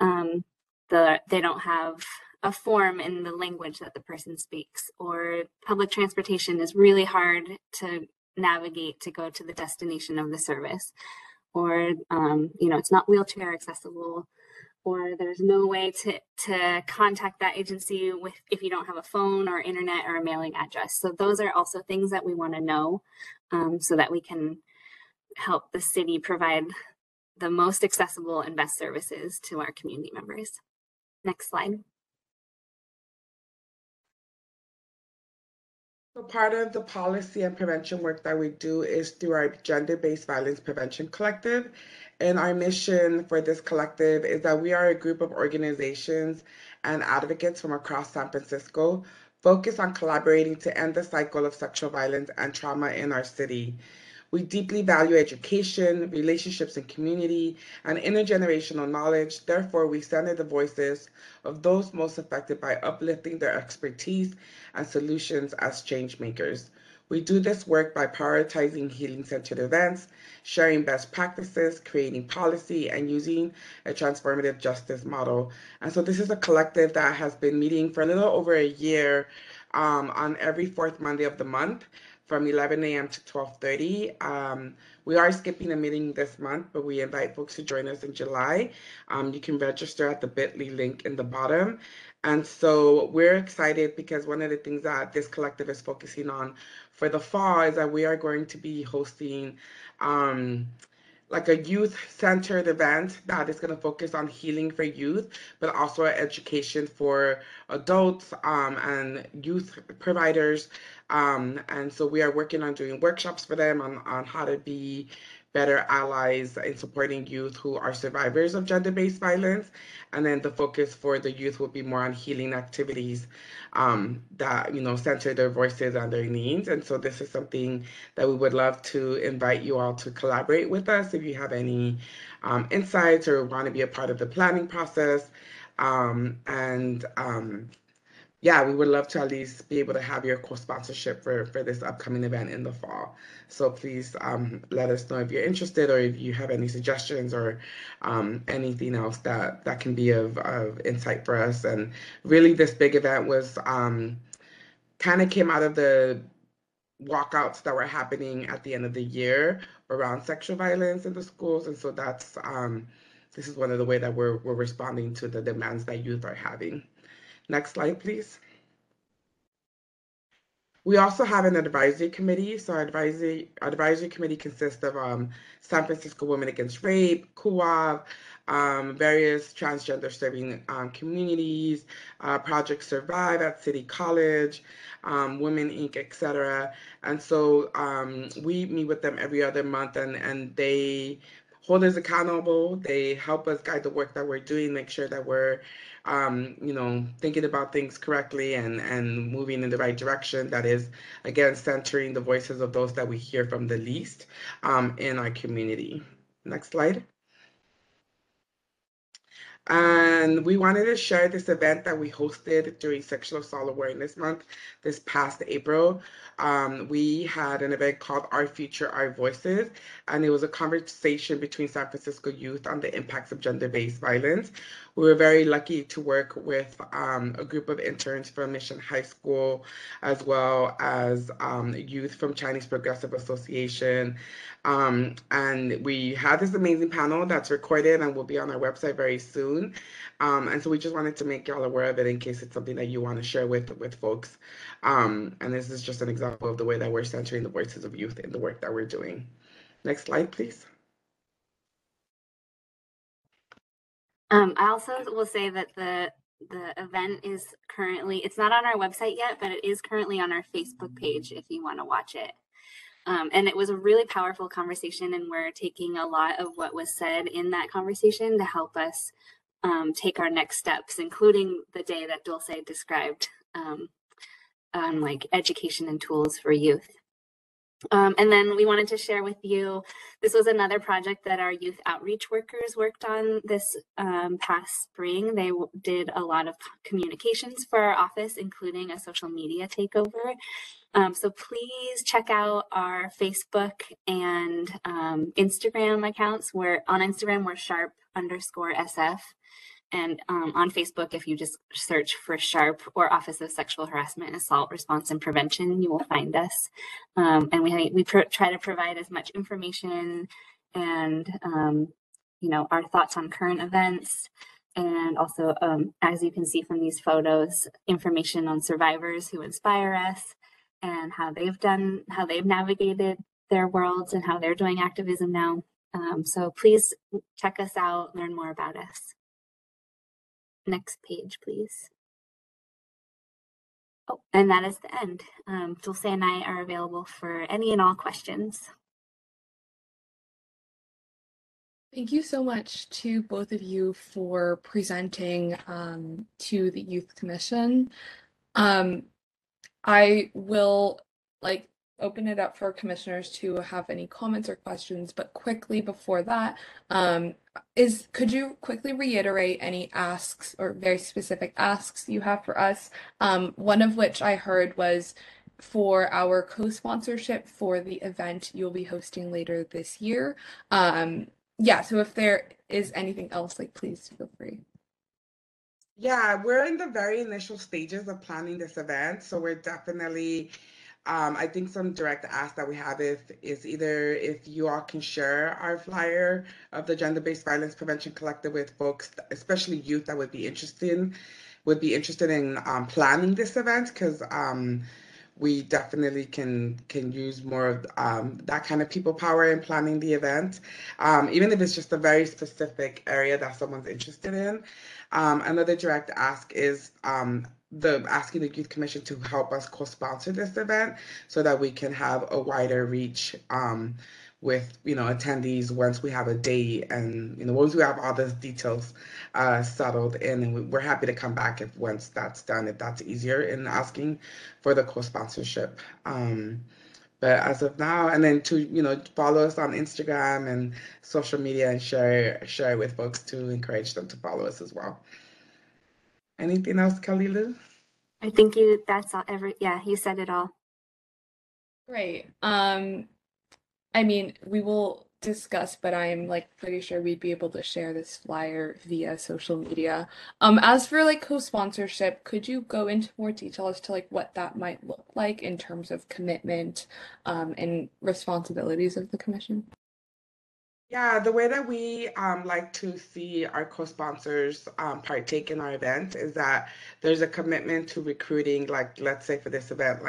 they don't have a form in the language that the person speaks, or public transportation is really hard to navigate to go to the destination of the service, or you know, it's not wheelchair accessible, or there's no way to contact that agency if you don't have a phone or internet or a mailing address. So those are also things that we want to know so that we can help the city provide the most accessible and best services to our community members. Next slide. So part of the policy and prevention work that we do is through our Gender-Based Violence Prevention Collective. And our mission for this collective is that we are a group of organizations and advocates from across San Francisco focused on collaborating to end the cycle of sexual violence and trauma in our city. We deeply value education, relationships and community, and intergenerational knowledge. Therefore, we center the voices of those most affected by uplifting their expertise and solutions as change makers. We do this work by prioritizing healing-centered events, sharing best practices, creating policy, and using a transformative justice model. And so this is a collective that has been meeting for a little over a year on every fourth Monday of the month from 11 a.m. to 12:30. We are skipping a meeting this month, but we invite folks to join us in July. You can register at the bit.ly link in the bottom. And so we're excited because one of the things that this collective is focusing on for the fall is that we are going to be hosting like a youth-centered event that is going to focus on healing for youth, but also education for adults and youth providers. And so we are working on doing workshops for them on how to be better allies in supporting youth who are survivors of gender-based violence. And then the focus for the youth will be more on healing activities that, you know, center their voices and their needs. And so this is something that we would love to invite you all to collaborate with us if you have any insights or want to be a part of the planning process. Yeah, we would love to at least be able to have your co-sponsorship for this upcoming event in the fall. So please let us know if you're interested or if you have any suggestions or anything else that can be of insight for us. And really this big event was kind of came out of the walkouts that were happening at the end of the year around sexual violence in the schools. And so that's, this is one of the ways that we're responding to the demands that youth are having. Next slide, please. We also have an advisory committee. So our advisory committee consists of San Francisco Women Against Rape, CUAV, various transgender serving communities, Project Survive at City College, Women Inc., etc. And so we meet with them every other month, and they hold us accountable. They help us guide the work that we're doing, make sure that we're, you know, thinking about things correctly and moving in the right direction. That is, again, centering the voices of those that we hear from the least in our community. Next slide. And we wanted to share this event that we hosted during Sexual Assault Awareness Month this past April. We had an event called Our Future, Our Voices, and it was a conversation between San Francisco youth on the impacts of gender-based violence. We were very lucky to work with a group of interns from Mission High School, as well as youth from Chinese Progressive Association. And we had this amazing panel that's recorded and will be on our website very soon. And so we just wanted to make y'all aware of it in case it's something that you want to share with folks. And this is just an example of the way that we're centering the voices of youth in the work that we're doing. Next slide, please. I also will say that the event is currently, it's not on our website yet, but it is currently on our Facebook page if you want to watch it. And it was a really powerful conversation, and we're taking a lot of what was said in that conversation to help us take our next steps, including the day that Dulce described on like education and tools for youth. And then we wanted to share with you, this was another project that our youth outreach workers worked on this past spring. They did a lot of communications for our office, including a social media takeover. So please check out our Facebook and Instagram accounts. On Instagram, we're sharp_SF. And on Facebook, if you just search for SHARP or Office of Sexual Harassment, Assault, Response, and Prevention, you will find us. And we try to provide as much information and, you know, our thoughts on current events. And also, as you can see from these photos, information on survivors who inspire us and how they've navigated their worlds and how they're doing activism now. So please check us out, learn more about us. Next page, please. Oh, and that is the end. Dulce and I are available for any and all questions. Thank you so much to both of you for presenting to the Youth Commission. I will, like, open it up for commissioners to have any comments or questions, but quickly before that, could you quickly reiterate any asks or very specific asks you have for us? One of which I heard was for our co-sponsorship for the event you'll be hosting later this year. Yeah, so if there is anything else, like, please feel free. Yeah, we're in the very initial stages of planning this event, so we're definitely, I think some direct ask that we have is either if you all can share our flyer of the Gender-Based Violence Prevention Collective with folks, especially youth, that would be interested in planning this event, because we definitely can use more of that kind of people power in planning the event, even if it's just a very specific area that someone's interested in. Another direct ask is asking the Youth Commission to help us co-sponsor this event so that we can have a wider reach with, attendees once we have a date and, once we have all those details settled in, and we're happy to come back once that's done, if that's easier, in asking for the co-sponsorship. But as of now, and then to, follow us on Instagram and social media and share it with folks to encourage them to follow us as well. Anything else, Kelly Lou? I think that's all. You said it all. Great. I mean, we will discuss, but I'm pretty sure we'd be able to share this flyer via social media. As for co-sponsorship, could you go into more detail as to what that might look like in terms of commitment and responsibilities of the commission? Yeah, the way that we like to see our co-sponsors partake in our event is that there's a commitment to recruiting, let's say for this event,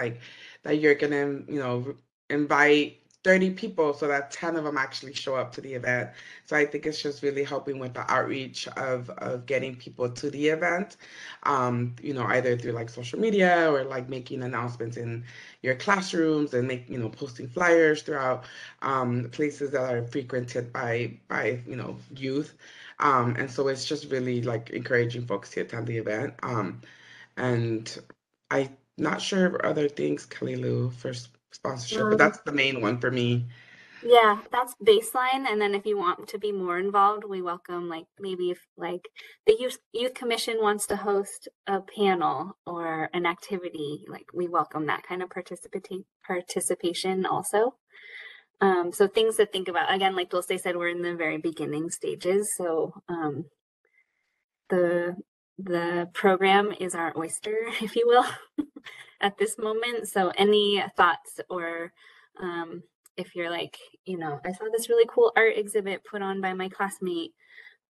that you're gonna, invite 30 people so that 10 of them actually show up to the event. So I think it's just really helping with the outreach of getting people to the event, either through social media or making announcements in your classrooms and posting flyers throughout places that are frequented by youth. And so it's just really encouraging folks to attend the event. And I'm not sure of other things, Kelly Lou, first. Sponsorship, but that's the main one for me. Yeah, that's baseline. And then if you want to be more involved, we welcome maybe if the youth commission wants to host a panel or an activity, we welcome that kind of participation also. So things to think about. Again, like Dulce said, we're in the very beginning stages. So the program is our oyster, if you will, at this moment. So any thoughts, or if you're I saw this really cool art exhibit put on by my classmate,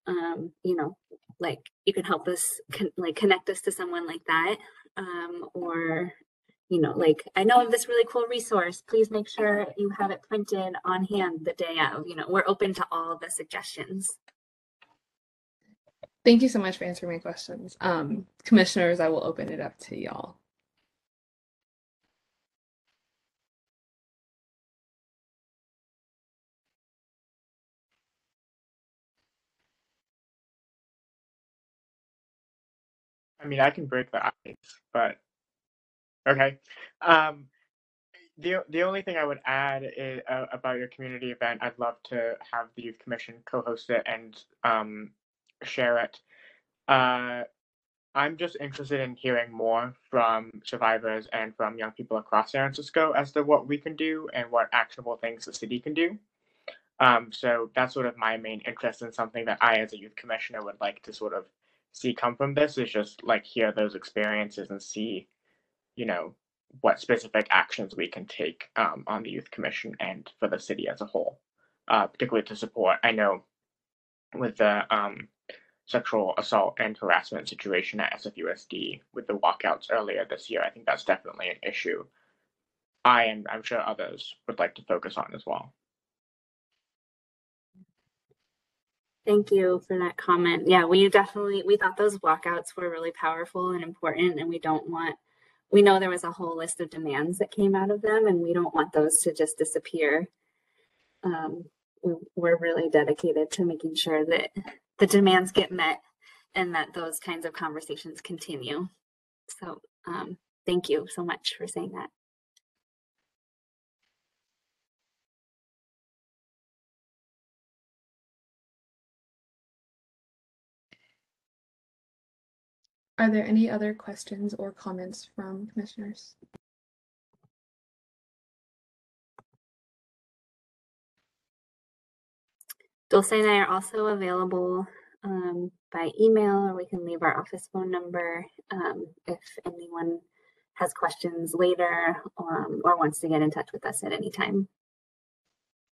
you can help us connect us to someone like that, or I know of this really cool resource, please make sure you have it printed on hand the day of. We're open to all the suggestions. Thank you so much for answering my questions. Commissioners, I will open it up to y'all. I mean, I can break the ice, but okay. The only thing I would add is, about your community event, I'd love to have the Youth Commission co-host it and share it. I'm just interested in hearing more from survivors and from young people across San Francisco as to what we can do and what actionable things the city can do. So that's sort of my main interest, in something that I, as a youth commissioner, would like to sort of see come from this, is just hear those experiences and see, what specific actions we can take on the Youth Commission and for the city as a whole, particularly to support. I know with the sexual assault and harassment situation at SFUSD with the walkouts earlier this year, I think that's definitely an issue I and I'm sure others would like to focus on as well. Thank you for that comment. Yeah, we thought those walkouts were really powerful and important, and we know there was a whole list of demands that came out of them, and we don't want those to just disappear. We're really dedicated to making sure that the demands get met and that those kinds of conversations continue. So thank you so much for saying that. Are there any other questions or comments from commissioners? Dulce and I are also available by email, or we can leave our office phone number if anyone has questions later or wants to get in touch with us at any time.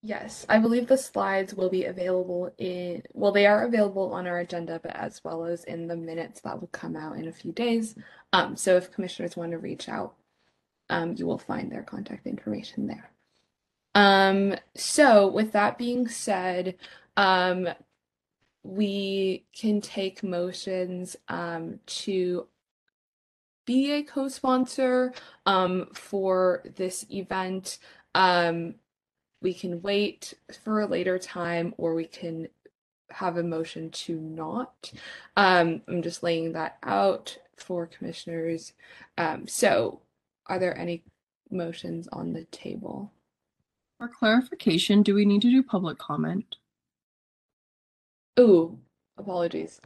Yes, I believe the slides will be available in, well, they are available on our agenda, but as well as in the minutes that will come out in a few days. So if commissioners want to reach out, you will find their contact information there. So with that being said, we can take motions to be a co-sponsor for this event. We can wait for a later time, or we can have a motion to not. I'm just laying that out for commissioners. So are there any motions on the table? For clarification, do we need to do public comment? Oh, apologies.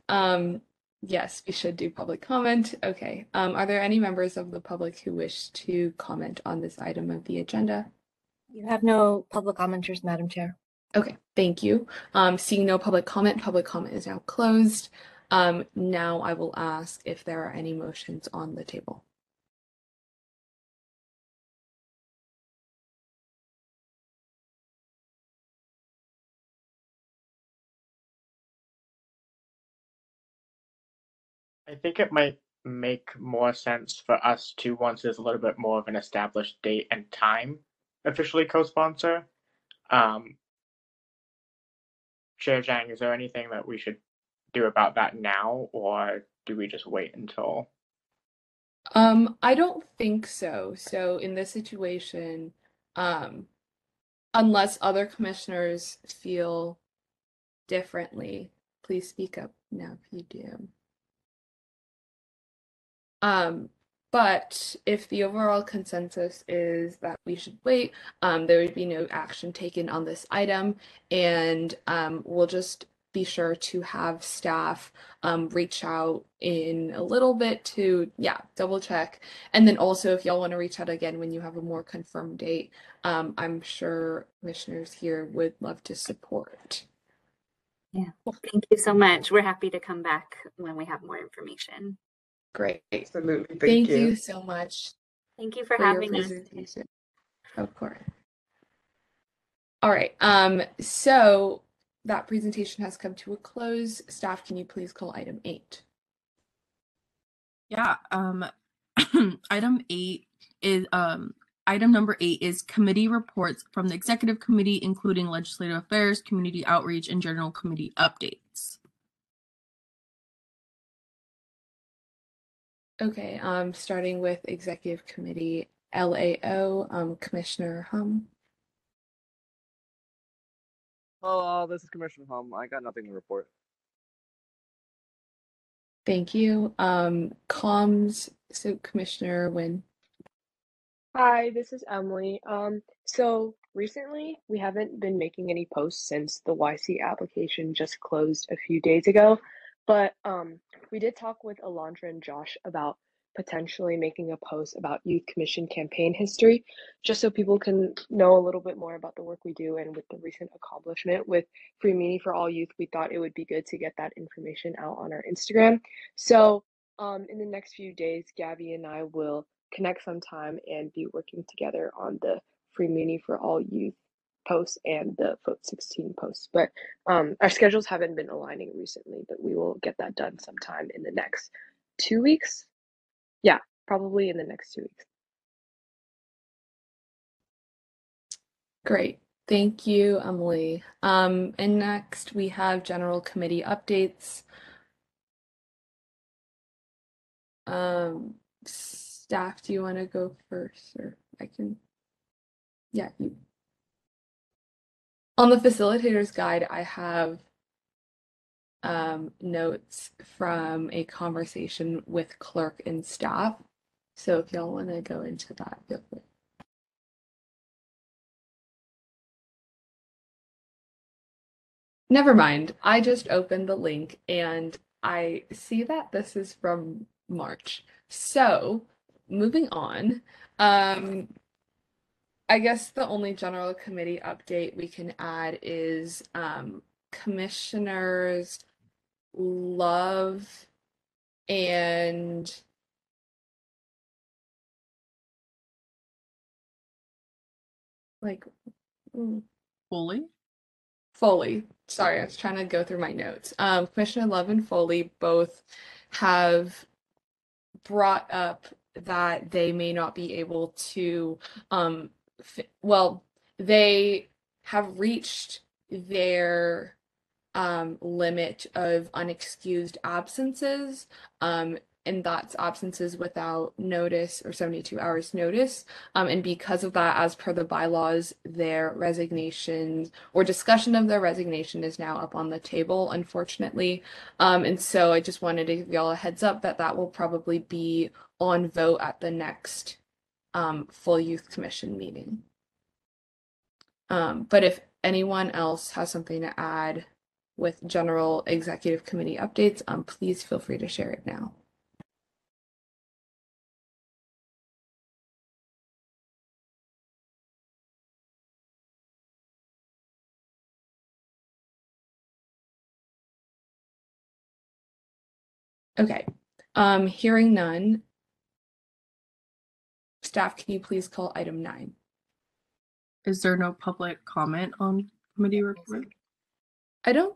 Yes, we should do public comment. Okay. Are there any members of the public who wish to comment on this item of the agenda? You have no public commenters, Madam Chair. Okay, thank you. Seeing no public comment is now closed. Now I will ask if there are any motions on the table. I think it might make more sense for us to, once there's a little bit more of an established date and time, officially co-sponsor. Chair Zhang, is there anything that we should do about that now, or do we just wait until? I don't think so. So in this situation, unless other commissioners feel differently, please speak up now if you do. But if the overall consensus is that we should wait, there would be no action taken on this item, and we'll just be sure to have staff reach out in a little bit to, yeah, double check. And then also, if y'all want to reach out again when you have a more confirmed date, I'm sure commissioners here would love to support. Yeah, well, thank you so much. We're happy to come back when we have more information. Great. Absolutely. Thank you so much. Thank you for having us. Of course. All right. So that presentation has come to a close. Staff, can you please call item 8? Yeah. Item number 8 is committee reports from the executive committee, including legislative affairs, community outreach, and general committee updates. Okay, starting with Executive Committee LAO, Commissioner Hum. Hello, this is Commissioner Hum. I got nothing to report. Thank you. Comms, so Commissioner Nguyen. Hi, this is Emily. So recently, we haven't been making any posts since the YC application just closed a few days ago. But we did talk with Alondra and Josh about potentially making a post about Youth Commission campaign history, just so people can know a little bit more about the work we do. And with the recent accomplishment with Free Meaning for All Youth, we thought it would be good to get that information out on our Instagram. So in the next few days, Gabby and I will connect sometime and be working together on the Free Meaning for All Youth posts and the Vote 16 posts, but our schedules haven't been aligning recently, but we will get that done sometime in the next 2 weeks. Yeah, probably in the next 2 weeks. Great. Thank you, Emily. And next we have general committee updates. Staff, do you want to go first, or I can? Yeah, you. On the facilitator's guide, I have notes from a conversation with clerk and staff. So if y'all want to go into that, feel free. Never mind. I just opened the link and I see that this is from March. So moving on, I guess the only general committee update we can add is Commissioners Love and Foley. Sorry, I was trying to go through my notes. Commissioner Love and Foley both have brought up that they may not be able to, they have reached their limit of unexcused absences, and that's absences without notice or 72 hours notice. And because of that, as per the bylaws, their resignation or discussion of their resignation is now up on the table, unfortunately. And so I just wanted to give y'all a heads up that that will probably be on vote at the next full Youth Commission meeting. But if anyone else has something to add with general executive committee updates, please feel free to share it now. Okay, hearing none, staff, can you please call item 9? Is there no public comment on committee report? I don't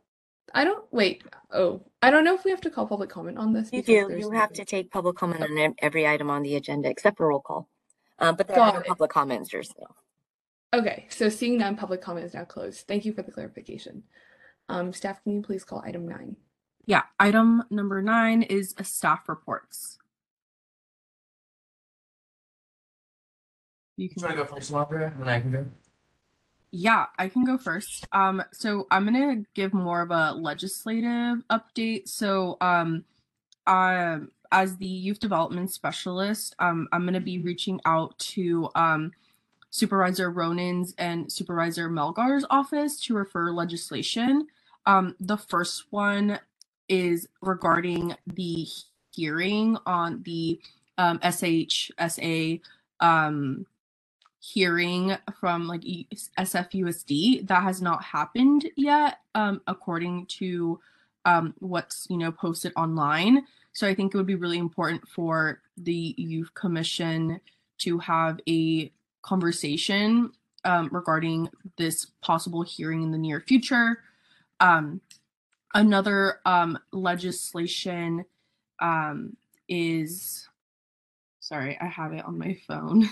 know if we have to call public comment on this. You do. You have to take public comment on every item on the agenda except for roll call. But there are no public comments or so. Okay, so seeing none, public comment is now closed. Thank you for the clarification. Staff, can you please call item 9? Yeah, item number 9 is staff reports. You want to go first, Alondra, and then I can go? Yeah, I can go first. So I'm going to give more of a legislative update. So as the youth development specialist, I'm going to be reaching out to Supervisor Ronin's and Supervisor Melgar's office to refer legislation. The first one is regarding the hearing on the SHSA hearing from like SFUSD that has not happened yet, according to what's posted online. So I think it would be really important for the Youth Commission to have a conversation regarding this possible hearing in the near future. Another legislation is, sorry, I have it on my phone,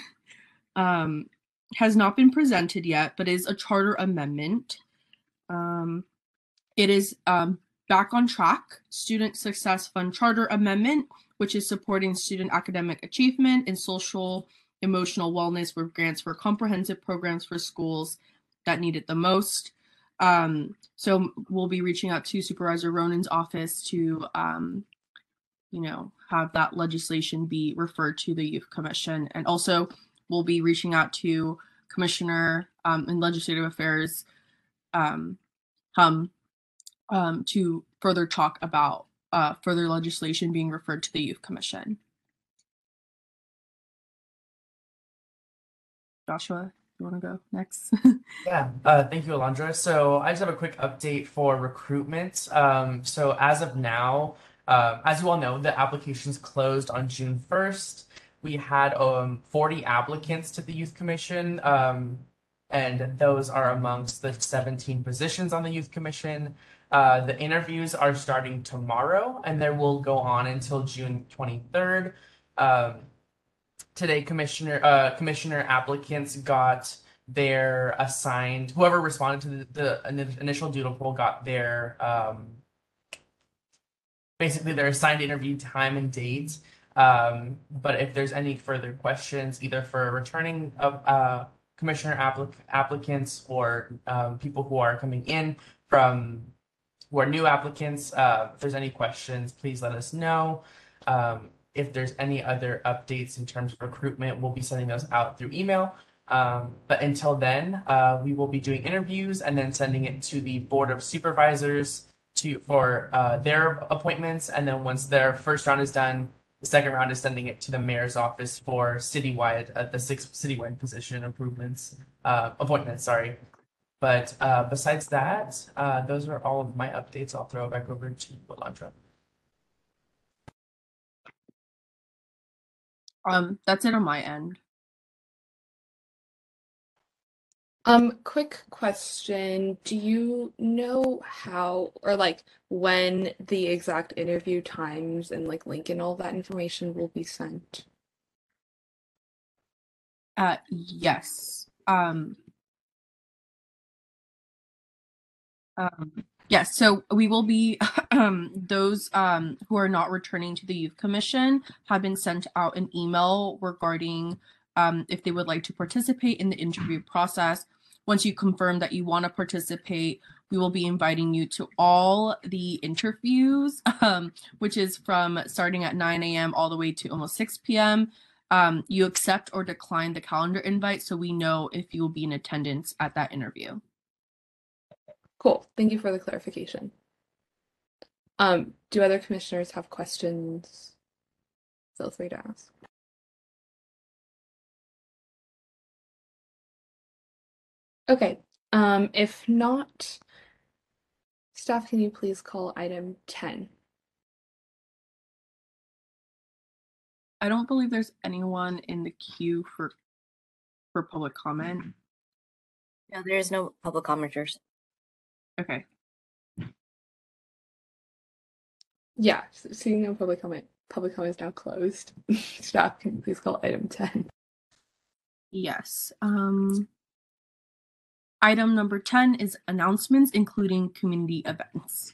has not been presented yet, but is a charter amendment. It is Back on Track, Student Success Fund Charter Amendment, which is supporting student academic achievement and social emotional wellness with grants for comprehensive programs for schools that need it the most. So we'll be reaching out to Supervisor Ronin's office to, have that legislation be referred to the Youth Commission. And also we'll be reaching out to Commissioner in Legislative Affairs Hum to further talk about further legislation being referred to the Youth Commission. Joshua, you want to go next? Yeah, thank you, Alondra. So I just have a quick update for recruitment. So as of now, as you all know, the applications closed on June 1st. We had 40 applicants to the Youth Commission, and those are amongst the 17 positions on the Youth Commission. The interviews are starting tomorrow, and they will go on until June 23rd. Today, commissioner applicants got their assigned, whoever responded to the initial doodle poll got their, basically their assigned interview time and date. But if there's any further questions, either for returning commissioner applicants or people who are coming in who are new applicants, if there's any questions, please let us know. If there's any other updates in terms of recruitment, we'll be sending those out through email. But until then, we will be doing interviews and then sending it to the Board of Supervisors for their appointments. And then once their first round is done, The second round is sending it to the mayor's office for citywide, the 6 citywide position appointments. Sorry, but besides that, those are all of my updates. I'll throw it back over to Alondra. That's it on my end. Quick question. Do you know how or like when the exact interview times and like link and all that information will be sent? Yes. Yes, so we will be, those who are not returning to the Youth Commission have been sent out an email regarding if they would like to participate in the interview process. Once you confirm that you want to participate, we will be inviting you to all the interviews, which is from starting at 9 a.m. all the way to almost 6 p.m. You accept or decline the calendar invite so we know if you will be in attendance at that interview. Cool. Thank you for the clarification. Do other commissioners have questions? Feel free to ask. Okay, if not, staff, can you please call item 10? I don't believe there's anyone in the queue for public comment. No, there is no public commenters. Okay. Yeah, seeing no public comment, public comment is now closed. Staff, can you please call item 10? Yes. Item number 10 is announcements, including community events.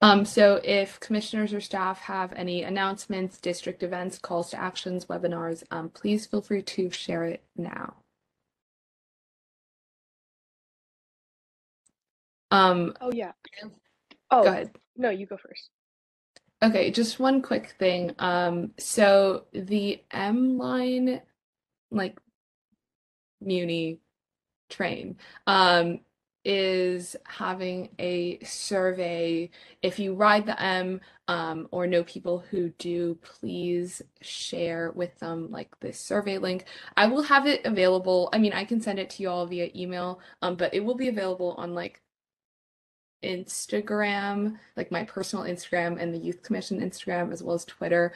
So if commissioners or staff have any announcements, district events, calls to actions, webinars, please feel free to share it now. Oh, yeah. Oh, go ahead. No, you go first. Okay, just one quick thing. So the M line, like, Muni train is having a survey. If you ride the M or know people who do, please share with them like this survey link. I will have it available. I mean, I can send it to you all via email, but it will be available on like Instagram, like my personal Instagram and the Youth Commission Instagram, as well as Twitter.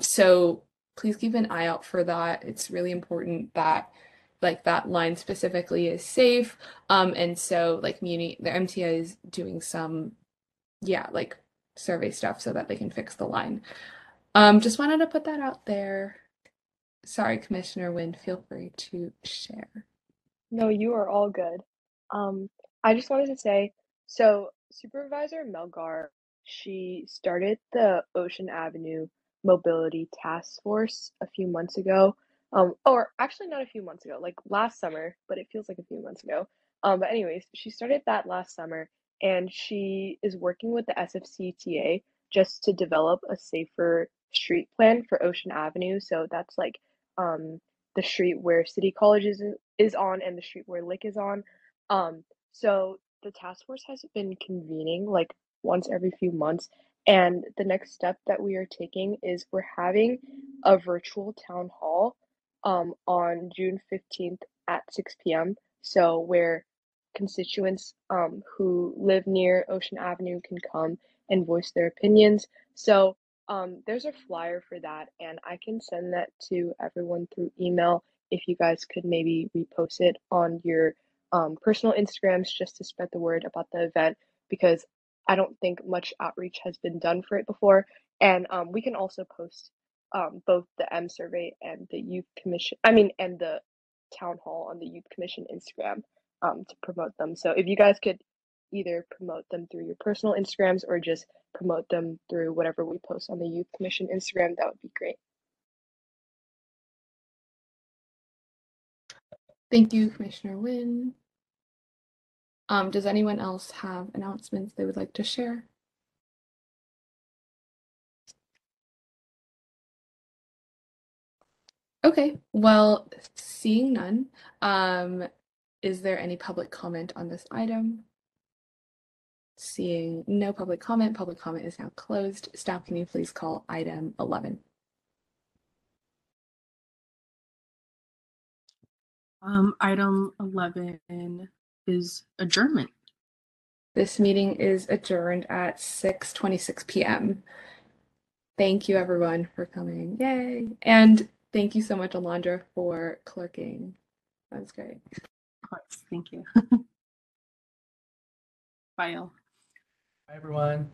So please keep an eye out for that. It's really important that like that line specifically is safe. And so like Muni, the MTA is doing some, yeah, like survey stuff so that they can fix the line. Just wanted to put that out there. Sorry, Commissioner Nguyen, feel free to share. No, you are all good. I just wanted to say, so Supervisor Melgar, she started the Ocean Avenue Mobility Task Force a few months ago. Or actually not a few months ago, like last summer, but it feels like a few months ago. But anyways, she started that last summer, and she is working with the SFCTA just to develop a safer street plan for Ocean Avenue. So that's like the street where City College is on and the street where Lick is on. So the task force has been convening like once every few months. And the next step that we are taking is we're having a virtual town hall on June 15th at 6 p.m. So where constituents who live near Ocean Avenue can come and voice their opinions. So there's a flyer for that, and I can send that to everyone through email. If you guys could maybe repost it on your personal Instagrams just to spread the word about the event, because I don't think much outreach has been done for it before. And we can also post both the M survey and the Youth Commission, and the town hall on the Youth Commission Instagram to promote them. So if you guys could either promote them through your personal Instagrams or just promote them through whatever we post on the Youth Commission Instagram, that would be great. Thank you, Commissioner Nguyen. Does anyone else have announcements they would like to share? Okay, well, seeing none, is there any public comment on this item? Seeing no public comment is now closed. Staff, can you please call item 11? Item 11 is adjournment. This meeting is adjourned at 6:26 p.m. Thank you everyone for coming. Yay. And thank you so much, Alondra, for clerking. That was great. Of course. Thank you. Bye, all. Bye, everyone.